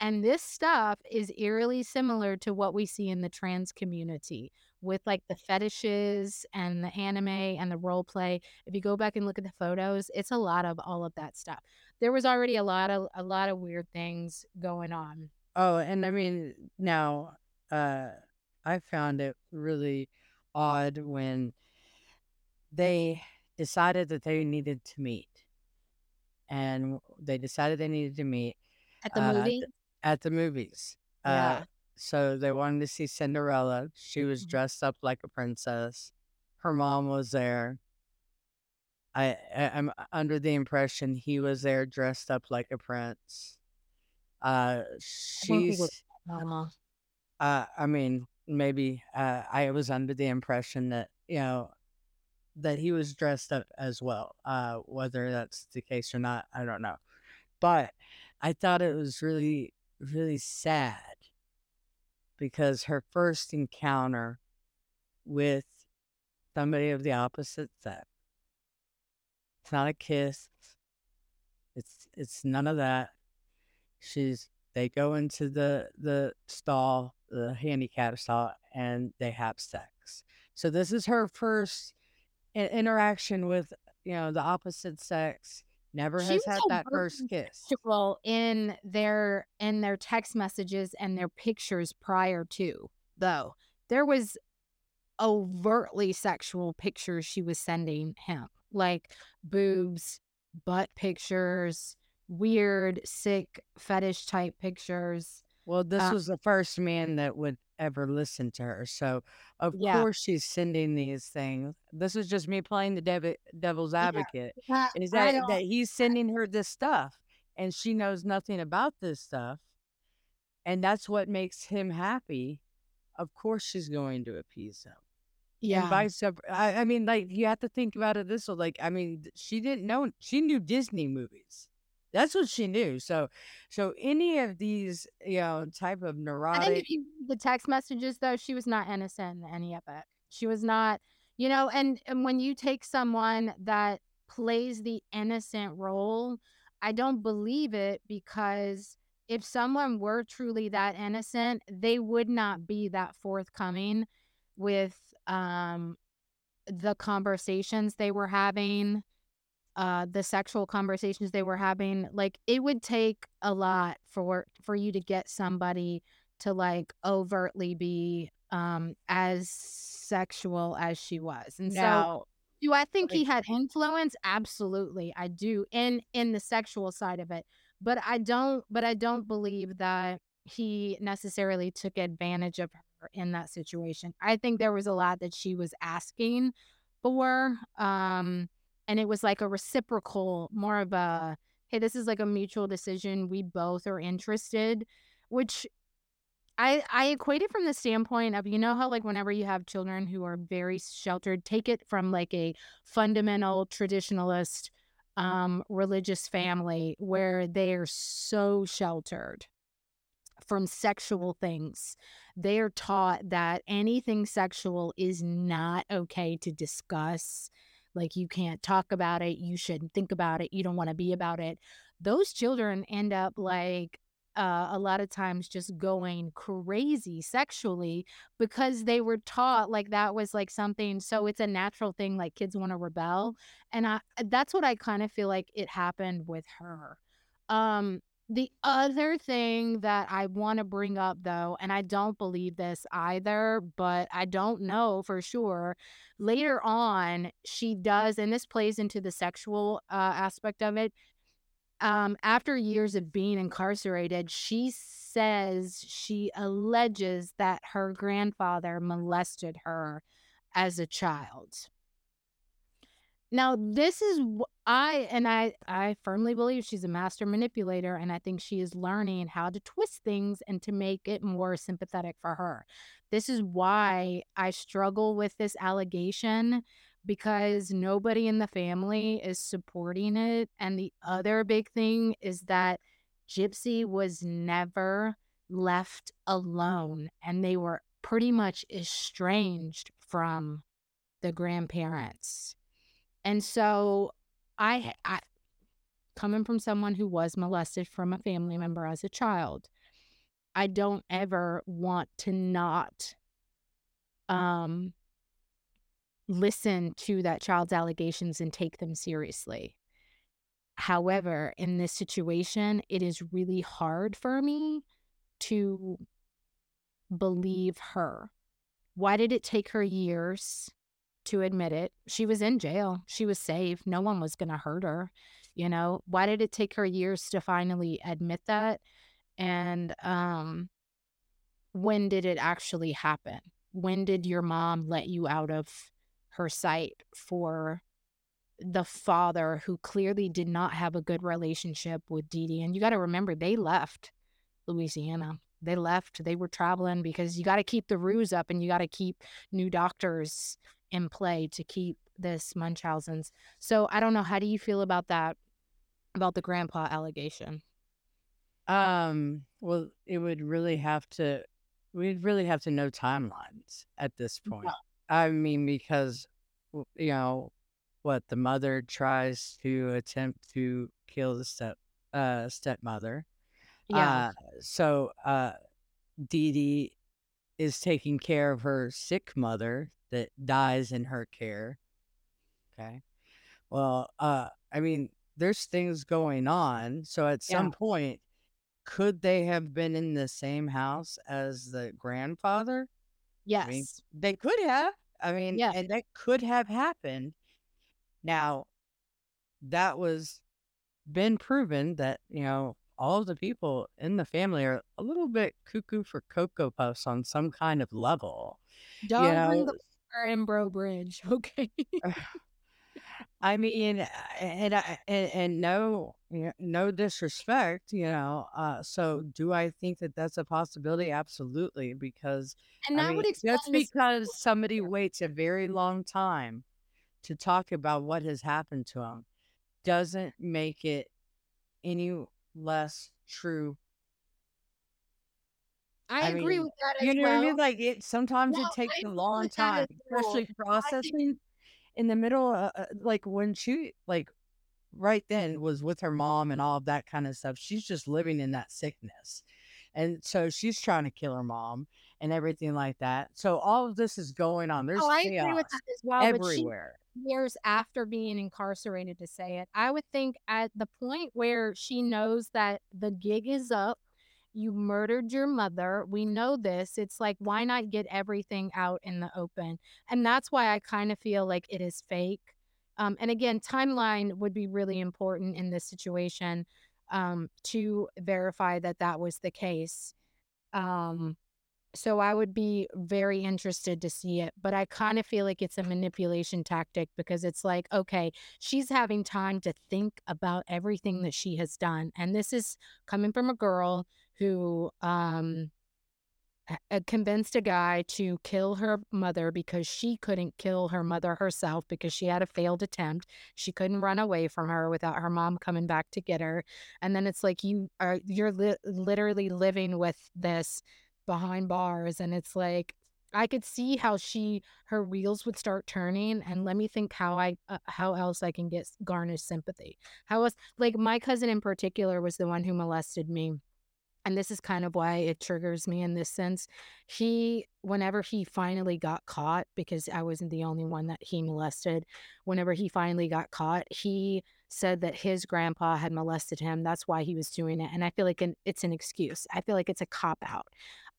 And this stuff is eerily similar to what we see in the trans community with like the fetishes and the anime and the role play. If you go back and look at the photos, it's a lot of all of that stuff. There was already a lot of weird things going on. Oh, and I mean, now I found it really odd when they decided that they needed to meet. And they decided they needed to meet at the movie. At the movies. Yeah. So they wanted to see Cinderella. She was dressed up like a princess. Her mom was there. I'm under the impression he was there dressed up like a prince. I was under the impression that, you know, that he was dressed up as well. Whether that's the case or not, I don't know. But I thought it was really, really sad, because her first encounter with somebody of the opposite sex, it's not a kiss. It's none of that. They go into the stall, the handicap stall, and they have sex. So this is her first interaction with, you know, the opposite sex. Never has had that first kiss. In their text messages and their pictures prior to, though, there was overtly sexual pictures she was sending him, like boobs, butt pictures, weird, sick, fetish type pictures. Well, this was the first man that would ever listen to her. So, of course, she's sending these things. This is just me playing the devil's advocate. Yeah. And is that he's sending her this stuff, and she knows nothing about this stuff, and that's what makes him happy. Of course, she's going to appease him. Yeah. And buy separate. I mean, like, you have to think about it this way. Like, I mean, she didn't know. She knew Disney movies. That's what she knew. So any of these, you know, type of neurotic. I think the text messages, though, she was not innocent in any of it. She was not, you know, and when you take someone that plays the innocent role, I don't believe it, because if someone were truly that innocent, they would not be that forthcoming with the conversations they were having, the sexual conversations they were having. Like, it would take a lot for you to get somebody to, like, overtly be as sexual as she was. And so, do I think he had influence? Absolutely, I do, in the sexual side of it. But I don't believe that he necessarily took advantage of her in that situation. I think there was a lot that she was asking for, and it was like a reciprocal, more of a, hey, this is like a mutual decision. We both are interested, which I equate it from the standpoint of, you know how, like, whenever you have children who are very sheltered, take it from like a fundamental traditionalist religious family where they are so sheltered from sexual things. They are taught that anything sexual is not okay to discuss. Like, you can't talk about it. You shouldn't think about it. You don't want to be about it. Those children end up, like, a lot of times just going crazy sexually because they were taught like that was like something. So it's a natural thing. Like, kids want to rebel. And that's what I kind of feel like it happened with her. The other thing that I want to bring up, though, and I don't believe this either, but I don't know for sure. Later on, she does, and this plays into the sexual aspect of it. After years of being incarcerated, she alleges that her grandfather molested her as a child. Now, this is, I firmly believe she's a master manipulator, and I think she is learning how to twist things and to make it more sympathetic for her. This is why I struggle with this allegation, because nobody in the family is supporting it. And the other big thing is that Gypsy was never left alone, and they were pretty much estranged from the grandparents. And so I coming from someone who was molested from a family member as a child, I don't ever want to not listen to that child's allegations and take them seriously. However, in this situation, it is really hard for me to believe her. Why did it take her years to admit it? She was in jail. She was safe. No one was going to hurt her. You know, why did it take her years to finally admit that? And when did it actually happen? When did your mom let you out of her sight for the father who clearly did not have a good relationship with Dee Dee? And you got to remember, they left Louisiana. They left. They were traveling, because you got to keep the ruse up, and you got to keep new doctors in play to keep this Munchausen's. So I don't know. How do you feel about that, about the grandpa allegation? Well, we'd really have to know timelines at this point. Yeah. I mean, because, you know, what, the mother tries to attempt to kill the stepmother. Yeah. So Dee Dee is taking care of her sick mother that dies in her care. Okay. Well, I mean, there's things going on. So at some point, could they have been in the same house as the grandfather? Yes. I mean, they could have. I mean, and that could have happened. Now, that was been proven that, you know, all the people in the family are a little bit cuckoo for Cocoa Puffs on some kind of level. Don't bring the Embro Bridge, okay? I mean, and no disrespect, you know. So do I think that that's a possibility? Absolutely, because And I that mean, would explain that's because somebody waits a very long time to talk about what has happened to them doesn't make it any less true. I agree with that as well. You know what I mean? Like, sometimes it takes a long time, especially processing. In the middle, like when she, like right then was with her mom and all of that kind of stuff, she's just living in that sickness. And so she's trying to kill her mom and everything like that. So all of this is going on. There's I agree with that as well, everywhere. But years after being incarcerated to say it, I would think at the point where she knows that the gig is up, you murdered your mother. We know this. It's like, why not get everything out in the open? And that's why I kind of feel like it is fake. And again, timeline would be really important in this situation to verify that that was the case. So I would be very interested to see it. But I kind of feel like it's a manipulation tactic because it's like, okay, she's having time to think about everything that she has done. And this is coming from a girl who convinced a guy to kill her mother because she couldn't kill her mother herself because she had a failed attempt. She couldn't run away from her without her mom coming back to get her. And then it's like you're literally living with this behind bars. And it's like, I could see how her wheels would start turning, and let me think how else I can garnish sympathy. How else? Like, my cousin in particular was the one who molested me. And this is kind of why it triggers me in this sense. Whenever he finally got caught, because I wasn't the only one that he molested, whenever he finally got caught, he said that his grandpa had molested him. That's why he was doing it. And I feel like it's an excuse. I feel like it's a cop-out.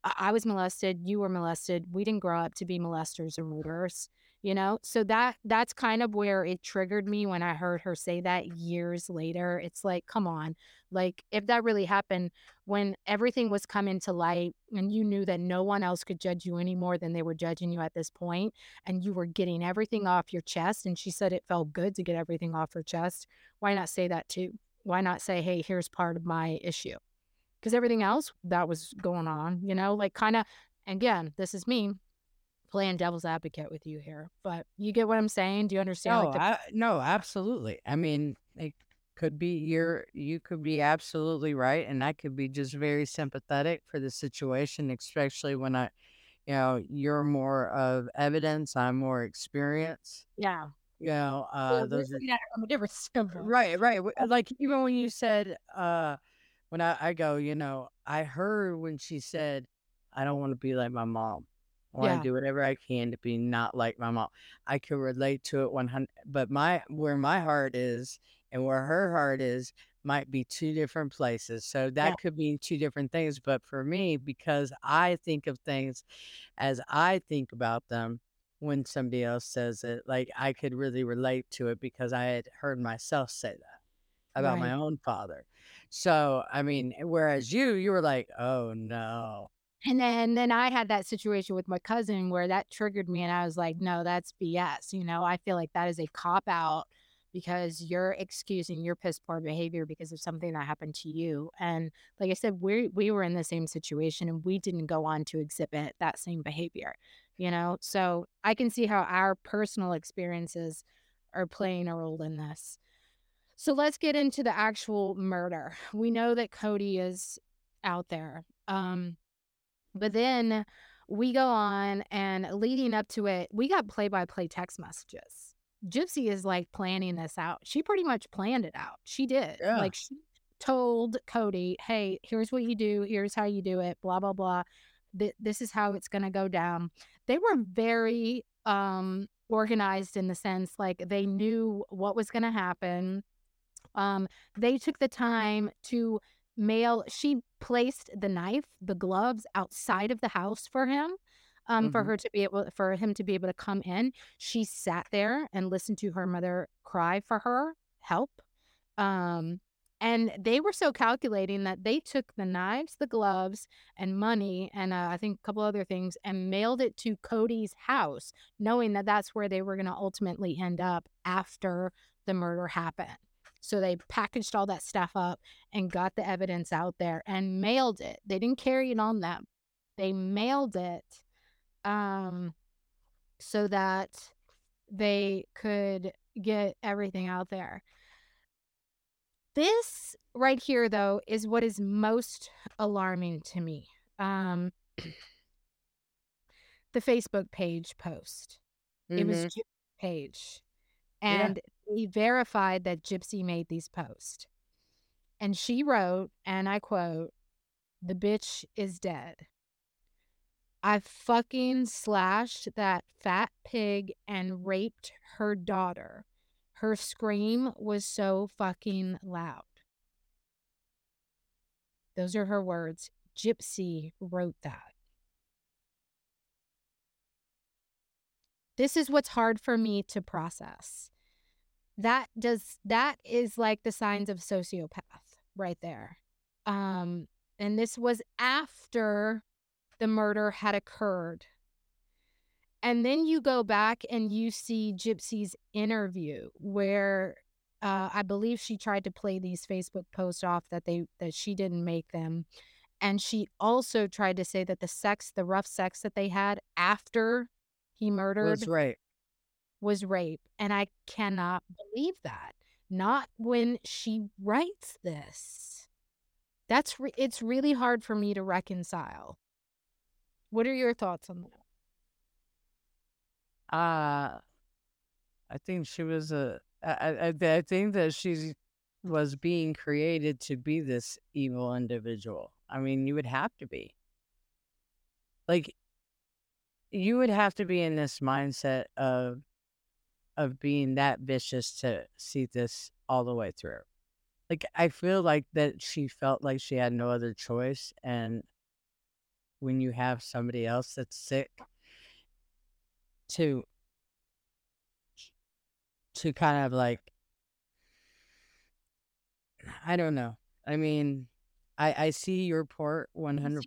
I was molested. You were molested. We didn't grow up to be molesters or murderers, you know? So that's kind of where it triggered me when I heard her say that years later. It's like, come on. Like, if that really happened, when everything was coming to light and you knew that no one else could judge you any more than they were judging you at this point, and you were getting everything off your chest, and she said it felt good to get everything off her chest, why not say that too? Why not say, hey, here's part of my issue? Because everything else that was going on, you know, like, kind of, again, this is me playing devil's advocate with you here, but you get what I'm saying? Do you understand? No, no, absolutely. I mean, it could be you could be absolutely right, and I could be just very sympathetic for the situation, especially when you know, you're more of evidence, I'm more experience. Yeah. You know, those are from a different symbol. Right. Like, even when you said, when I go, you know, I heard when she said, I don't want to be like my mom. I want to do whatever I can to be not like my mom. I can relate to it 100%, but where my heart is and where her heart is might be two different places. So that could mean two different things. But for me, because I think of things as I think about them, when somebody else says it, like, I could really relate to it because I had heard myself say that about my own father. So, I mean, whereas you were like, oh no. And then I had that situation with my cousin where that triggered me, and I was like, no, that's BS. You know, I feel like that is a cop-out, because you're excusing your piss poor behavior because of something that happened to you. And like I said, we were in the same situation, and we didn't go on to exhibit that same behavior, you know? So I can see how our personal experiences are playing a role in this. So let's get into the actual murder. We know that Cody is out there. But then we go on, and leading up to it, we got play-by-play text messages. Gypsy is like planning this out. She pretty much planned it out. She did. Yeah. Like, she told Cody, hey, here's what you do. Here's how you do it. Blah, blah, blah. This is how it's going to go down. They were very organized in the sense, like, they knew what was going to happen. They took the time to she placed the knife, the gloves outside of the house for him. For him to be able to come in. She sat there and listened to her mother cry for her help. And they were so calculating that they took the knives, the gloves, and money, and I think a couple other things, and mailed it to Cody's house, knowing that that's where they were going to ultimately end up after the murder happened. So they packaged all that stuff up and got the evidence out there and mailed it. They didn't carry it on them. They mailed it so that they could get everything out there. This right here, though, is what is most alarming to me. The Facebook page post. Mm-hmm. It was Gypsy's page. And he verified that Gypsy made these posts. And she wrote, and I quote, "The bitch is dead. I fucking slashed that fat pig and raped her daughter. Her scream was so fucking loud." Those are her words. Gypsy wrote that. This is what's hard for me to process. That is like the signs of sociopath right there. And this was after the murder had occurred. And then you go back and you see Gypsy's interview where I believe she tried to play these Facebook posts off that she didn't make them. And she also tried to say that the rough sex that they had after he murdered was rape. And I cannot believe that. Not when she writes this. It's really hard for me to reconcile. What are your thoughts on that? I think she was I think that she was being created to be this evil individual. I mean, you would have to be. Like, you would have to be in this mindset of being that vicious to see this all the way through. Like, I feel like that she felt like she had no other choice. And when you have somebody else that's sick, to kind of like, I don't know. I mean, I see your part 100%.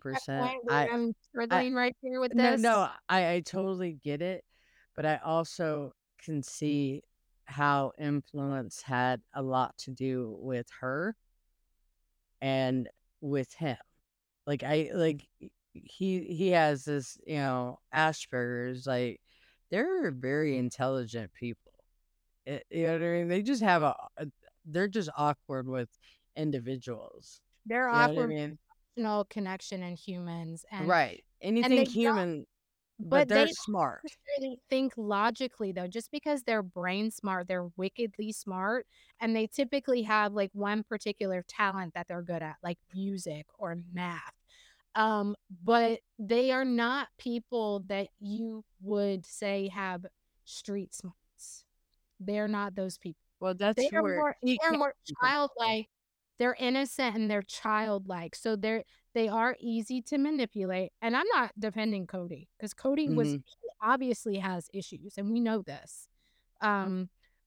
I'm struggling right here with this. No, I totally get it, but I also can see how influence had a lot to do with her and with him. Like he has this, Asperger's, like. They're very intelligent people. You know what I mean? They just have they're just awkward with individuals. They're awkward, emotional connection in humans. And, right. Anything human, but they're smart. They think logically, though. Just because they're brain smart, they're wickedly smart. And they typically have like one particular talent that they're good at, like music or math. But they are not people that you would say have street smarts. They're not those people. Well, they're more childlike. They're innocent and they're childlike. So they are easy to manipulate. And I'm not defending Cody because Cody obviously has issues, and we know this.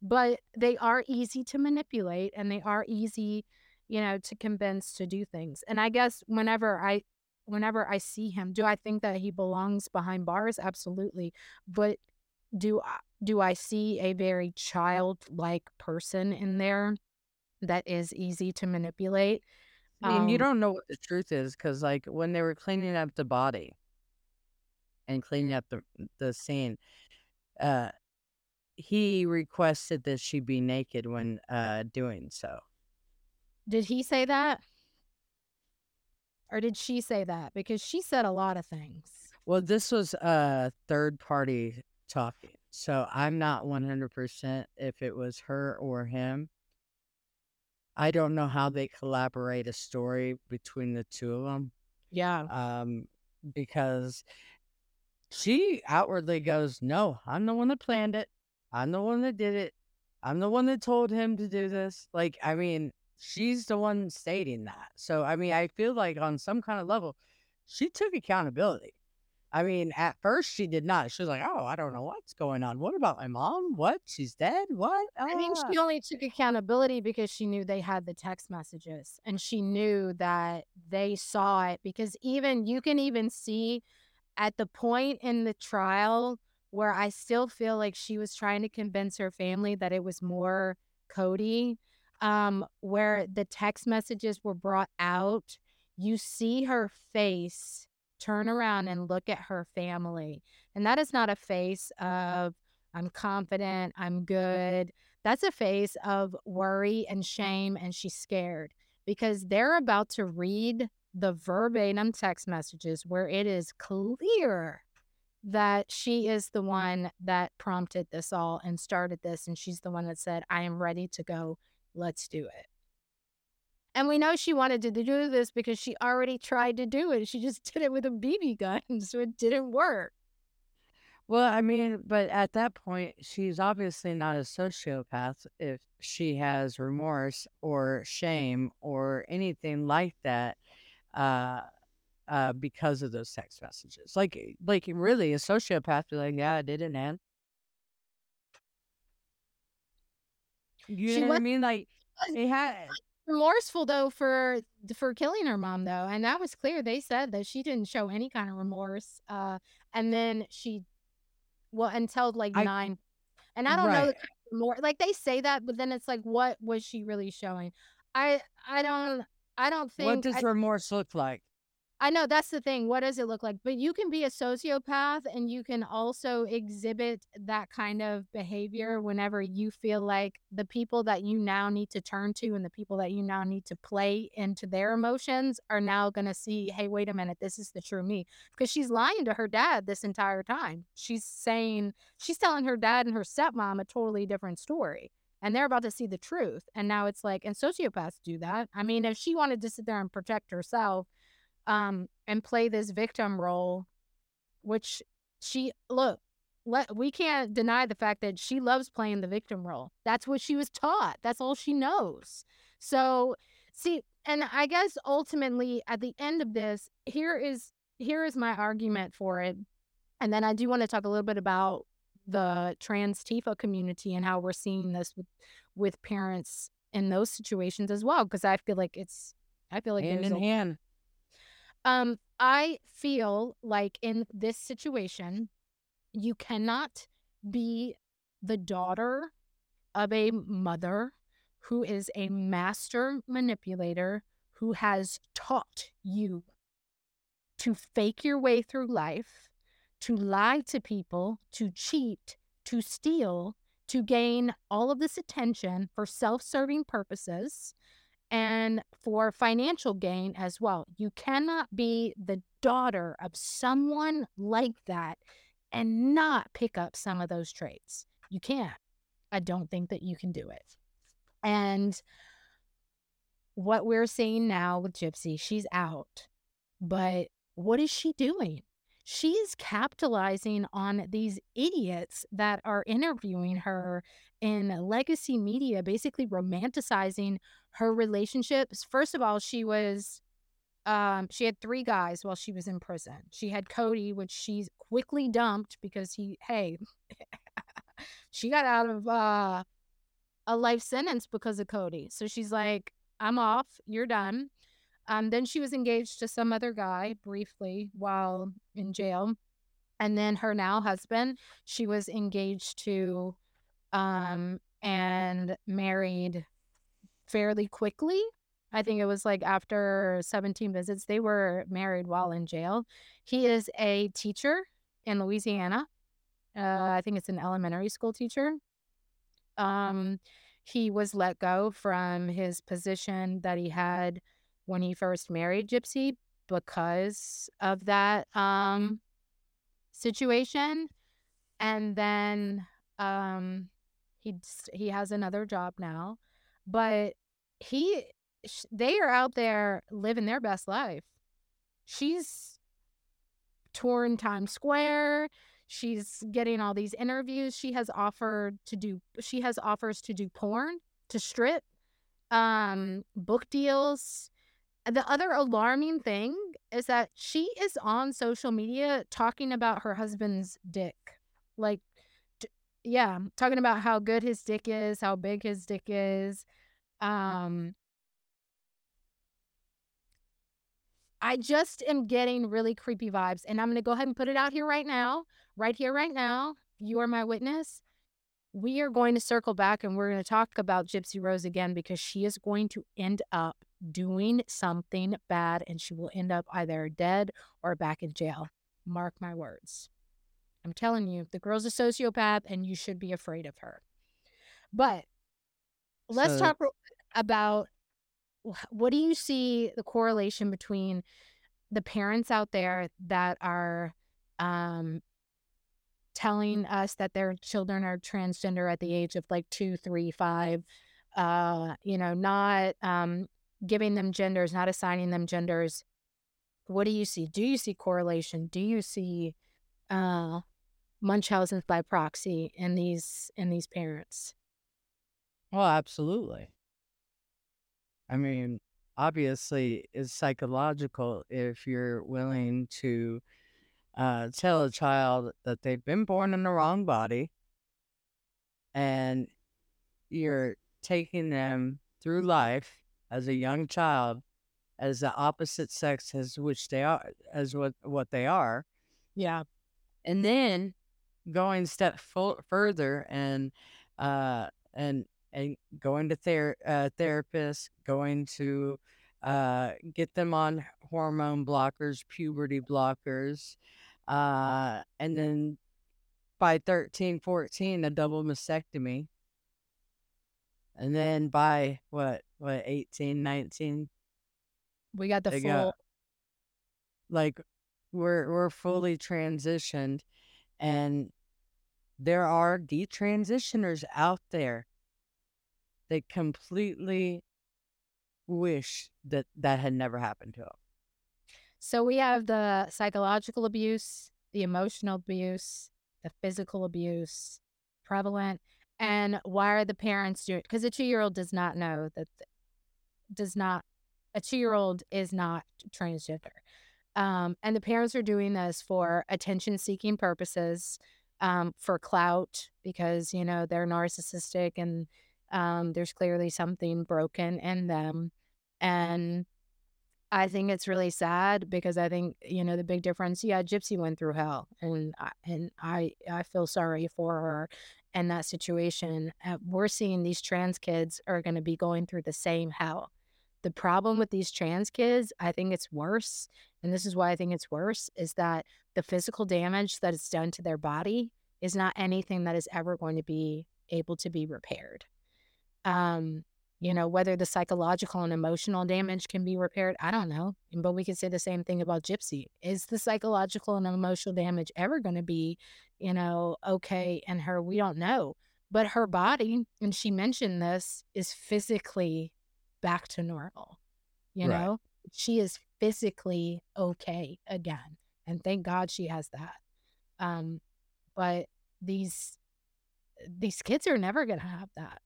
But they are easy to manipulate, and they are easy, to convince to do things. And I guess whenever I see him, do I think that he belongs behind bars? Absolutely. But do I see a very childlike person in there that is easy to manipulate? I mean, you don't know what the truth is, because like when they were cleaning up the body and cleaning up the scene, he requested that she be naked when doing so. Did he say that? Or did she say that? Because she said a lot of things. Well, this was a third party talking. So I'm not 100% if it was her or him. I don't know how they collaborate a story between the two of them. Yeah. Because she outwardly goes, "No, I'm the one that planned it. I'm the one that did it. I'm the one that told him to do this." Like, I mean, she's the one stating that. So, I mean, I feel like on some kind of level, she took accountability. I mean, at first she did not. She was like, oh, I don't know what's going on. What about my mom? What? She's dead? What? I mean, she only took accountability because she knew they had the text messages and she knew that they saw it, because even you can even see at the point in the trial where I still feel like she was trying to convince her family that it was more Cody, where the text messages were brought out. You see her face turn around and look at her family. And that is not a face of, I'm confident, I'm good. That's a face of worry and shame, and she's scared because they're about to read the verbatim text messages where it is clear that she is the one that prompted this all and started this. And she's the one that said, I am ready to go. Let's do it. And we know she wanted to do this because she already tried to do it. She just did it with a BB gun, so it didn't work. Well, I mean, but at that point, she's obviously not a sociopath if she has remorse or shame or anything like that because of those text messages. Like really, a sociopath would be like, yeah, I did it, man. You know what I mean? Like, it had... remorseful though for killing her mom though, and that was clear. They said that she didn't show any kind of remorse and then she until like nine, and I don't know more, like they say that, but then it's like, what was she really showing? I don't think what does remorse look like? I know that's the thing. What does it look like? But you can be a sociopath and you can also exhibit that kind of behavior whenever you feel like the people that you now need to turn to and the people that you now need to play into their emotions are now going to see, hey, wait a minute, this is the true me. Because she's lying to her dad this entire time. She's telling her dad and her stepmom a totally different story. And they're about to see the truth. And now it's like, and sociopaths do that. I mean, if she wanted to sit there and protect herself, and play this victim role, which she we can't deny the fact that she loves playing the victim role. That's what she was taught. That's all she knows. So see, and I guess ultimately at the end of this, here is my argument for it. And then I do want to talk a little bit about the trans Tifa community and how we're seeing this with parents in those situations as well, because I feel like it's hand in hand. I feel like in this situation, you cannot be the daughter of a mother who is a master manipulator who has taught you to fake your way through life, to lie to people, to cheat, to steal, to gain all of this attention for self-serving purposes, and for financial gain as well. You cannot be the daughter of someone like that and not pick up some of those traits. You can't. I don't think that you can do it. And what we're seeing now with Gypsy, she's out. But what is she doing? She is capitalizing on these idiots that are interviewing her in legacy media, basically romanticizing her relationships. First of all, she had 3 guys while she was in prison. She had Cody, which she quickly dumped because she got out of a life sentence because of Cody. So she's like, I'm off, you're done. Then she was engaged to some other guy briefly while in jail. And then her now husband, she was engaged to and married fairly quickly. I think it was like after 17 visits, they were married while in jail. He is a teacher in Louisiana. I think it's an elementary school teacher. He was let go from his position that he had when he first married Gypsy because of that situation. And then he has another job now, but they are out there living their best life. She's touring Times Square. She's getting all these interviews. She has offers to do porn, to strip, book deals. The other alarming thing is that she is on social media talking about her husband's dick. Like, yeah, talking about how good his dick is, how big his dick is. I just am getting really creepy vibes, and I'm going to go ahead and put it out here right now. Right here, right now, you are my witness. We are going to circle back and we're going to talk about Gypsy Rose again, because she is going to end up doing something bad, and she will end up either dead or back in jail. Mark my words. I'm telling you, the girl's a sociopath and you should be afraid of her. But let's talk about, what do you see the correlation between the parents out there that are telling us that their children are transgender at the age of like 2, 3, 5, not giving them genders, not assigning them genders? What do you see? Do you see correlation? Do you see Munchausen by proxy in these parents? Well, absolutely. I mean, obviously, it's psychological if you're willing to tell a child that they've been born in the wrong body, and you're taking them through life as a young child as the opposite sex as which they are, as what they are. Yeah. And then going a step further and going to therapists, going to get them on hormone blockers, puberty blockers. And then by 13, 14, a double mastectomy. And then by what 18, 19? We got the full. Like, we're fully transitioned. And there are detransitioners out there. They completely wish that had never happened to them. So we have the psychological abuse, the emotional abuse, the physical abuse prevalent. And why are the parents doing it? Because a 2-year-old does not know that, a 2-year-old is not transgender. And the parents are doing this for attention-seeking purposes, for clout, because, they're narcissistic and, there's clearly something broken in them. And I think it's really sad, because I think, the big difference, Gypsy went through hell, and I feel sorry for her in that situation. We're seeing these trans kids are going to be going through the same hell. The problem with these trans kids, I think it's worse, and this is why I think it's worse, is that the physical damage that is done to their body is not anything that is ever going to be able to be repaired. Whether the psychological and emotional damage can be repaired, I don't know. But we can say the same thing about Gypsy. Is the psychological and emotional damage ever going to be, okay? And her, we don't know. But her body, and she mentioned this, is physically back to normal. Right. She is physically okay again. And thank God she has that. But these kids are never going to have that.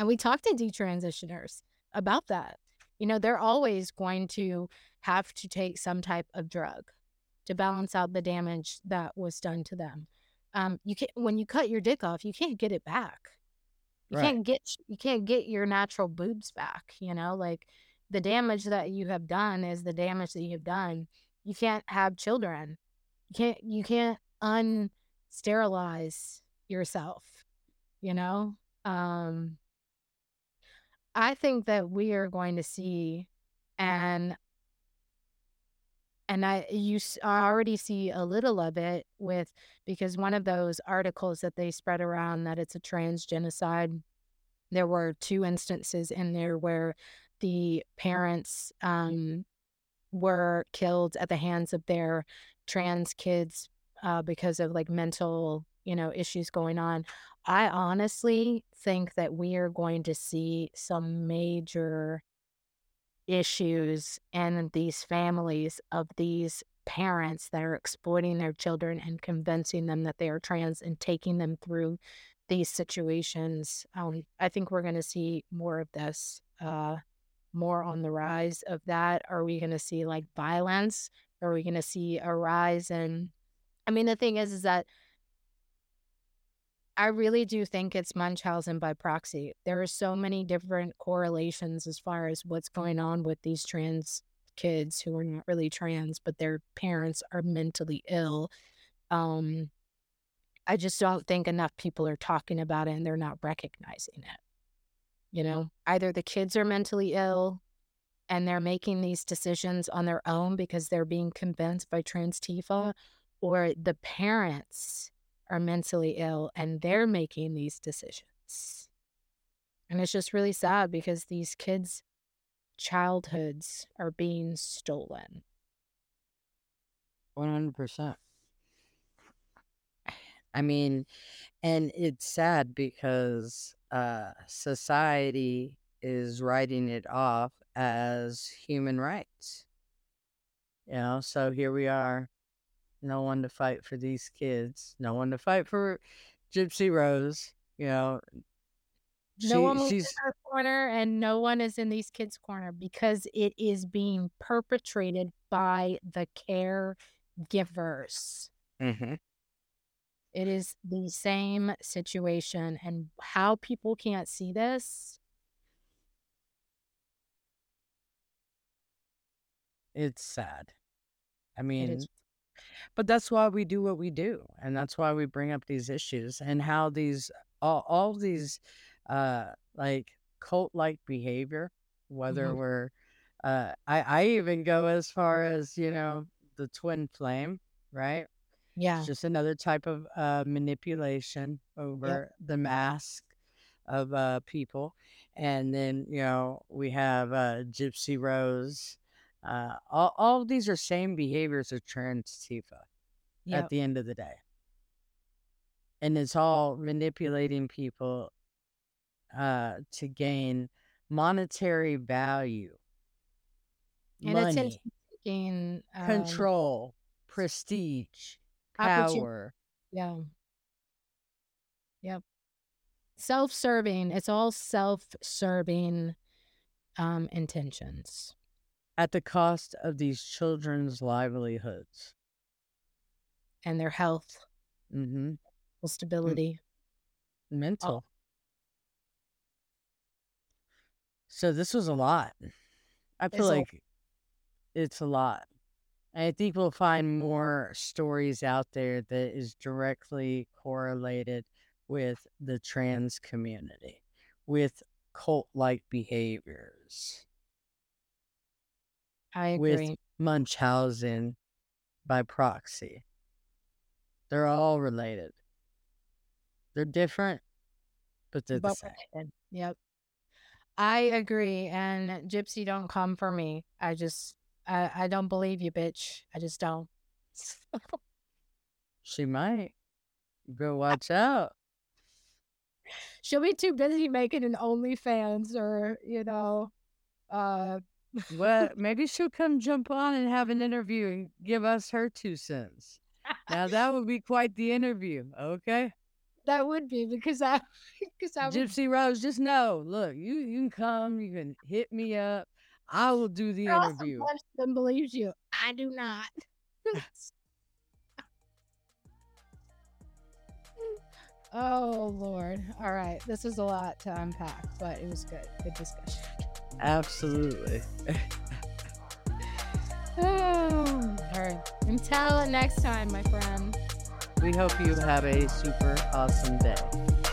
And we talked to detransitioners about that. They're always going to have to take some type of drug to balance out the damage that was done to them. When you cut your dick off, you can't get it back. You can't get your natural boobs back. The damage that you have done is the damage that you have done. You can't have children. You can't unsterilize yourself. I think that we are going to see, and I already see a little of it because one of those articles that they spread around that it's a trans genocide, there were 2 instances in there where the parents were killed at the hands of their trans kids because of mental issues going on. I honestly think that we are going to see some major issues in these families of these parents that are exploiting their children and convincing them that they are trans and taking them through these situations. I think we're going to see more of this more on the rise of that? Are we going to see like violence? Are we going to see a rise? And I mean, the thing is that I really do think it's Munchausen by proxy. There are so many different correlations as far as what's going on with these trans kids who are not really trans, but their parents are mentally ill. I just don't think enough people are talking about it and they're not recognizing it. You know, either the kids are mentally ill and they're making these decisions on their own because they're being convinced by trans Tifa, or the parents are mentally ill and they're making these decisions. And it's just really sad because these kids' childhoods are being stolen. 100%. I mean, and it's sad because society is writing it off as human rights. You know, so here we are. No one to fight for these kids. No one to fight for Gypsy Rose. You know, no one is in her corner, and no one is in these kids' corner because it is being perpetrated by the caregivers. Mm-hmm. It is the same situation, and how people can't see this. It's sad. I mean, but that's why we do what we do, and that's why we bring up these issues and how these all these like cult-like behavior, whether mm-hmm. we're I even go as far as, you know, the twin flame, right? Yeah. It's just another type of manipulation over the mask of people. And then, you know, we have Gypsy Rose. All of these are same behaviors of trans Tifa at the end of the day. And it's all manipulating people to gain monetary value. And money, it's control, prestige, power. Yep. Self-serving. It's all self-serving intentions. At the cost of these children's livelihoods. And their health. Mm-hmm. Stability. Mental. Oh. So this was a lot. I feel it's a lot. And I think we'll find more stories out there that is directly correlated with the trans community, with cult-like behaviors. I agree. With Munchausen by proxy. They're all related. They're different, but they're the same. Yep. I agree. And Gypsy, don't come for me. I don't believe you, bitch. I just don't. She might. Girl, watch out. She'll be too busy making an OnlyFans or, you know, well, maybe she'll come jump on and have an interview and give us her 2 cents. Now that would be quite the interview, okay? That would be because Gypsy Rose, just know, look, you can come, you can hit me up. I will do the interview. Someone believes you. I do not. Oh Lord! All right, this is a lot to unpack, but it was good. Good discussion. Absolutely. Oh, all right. Until next time, my friend. We hope you have a super awesome day.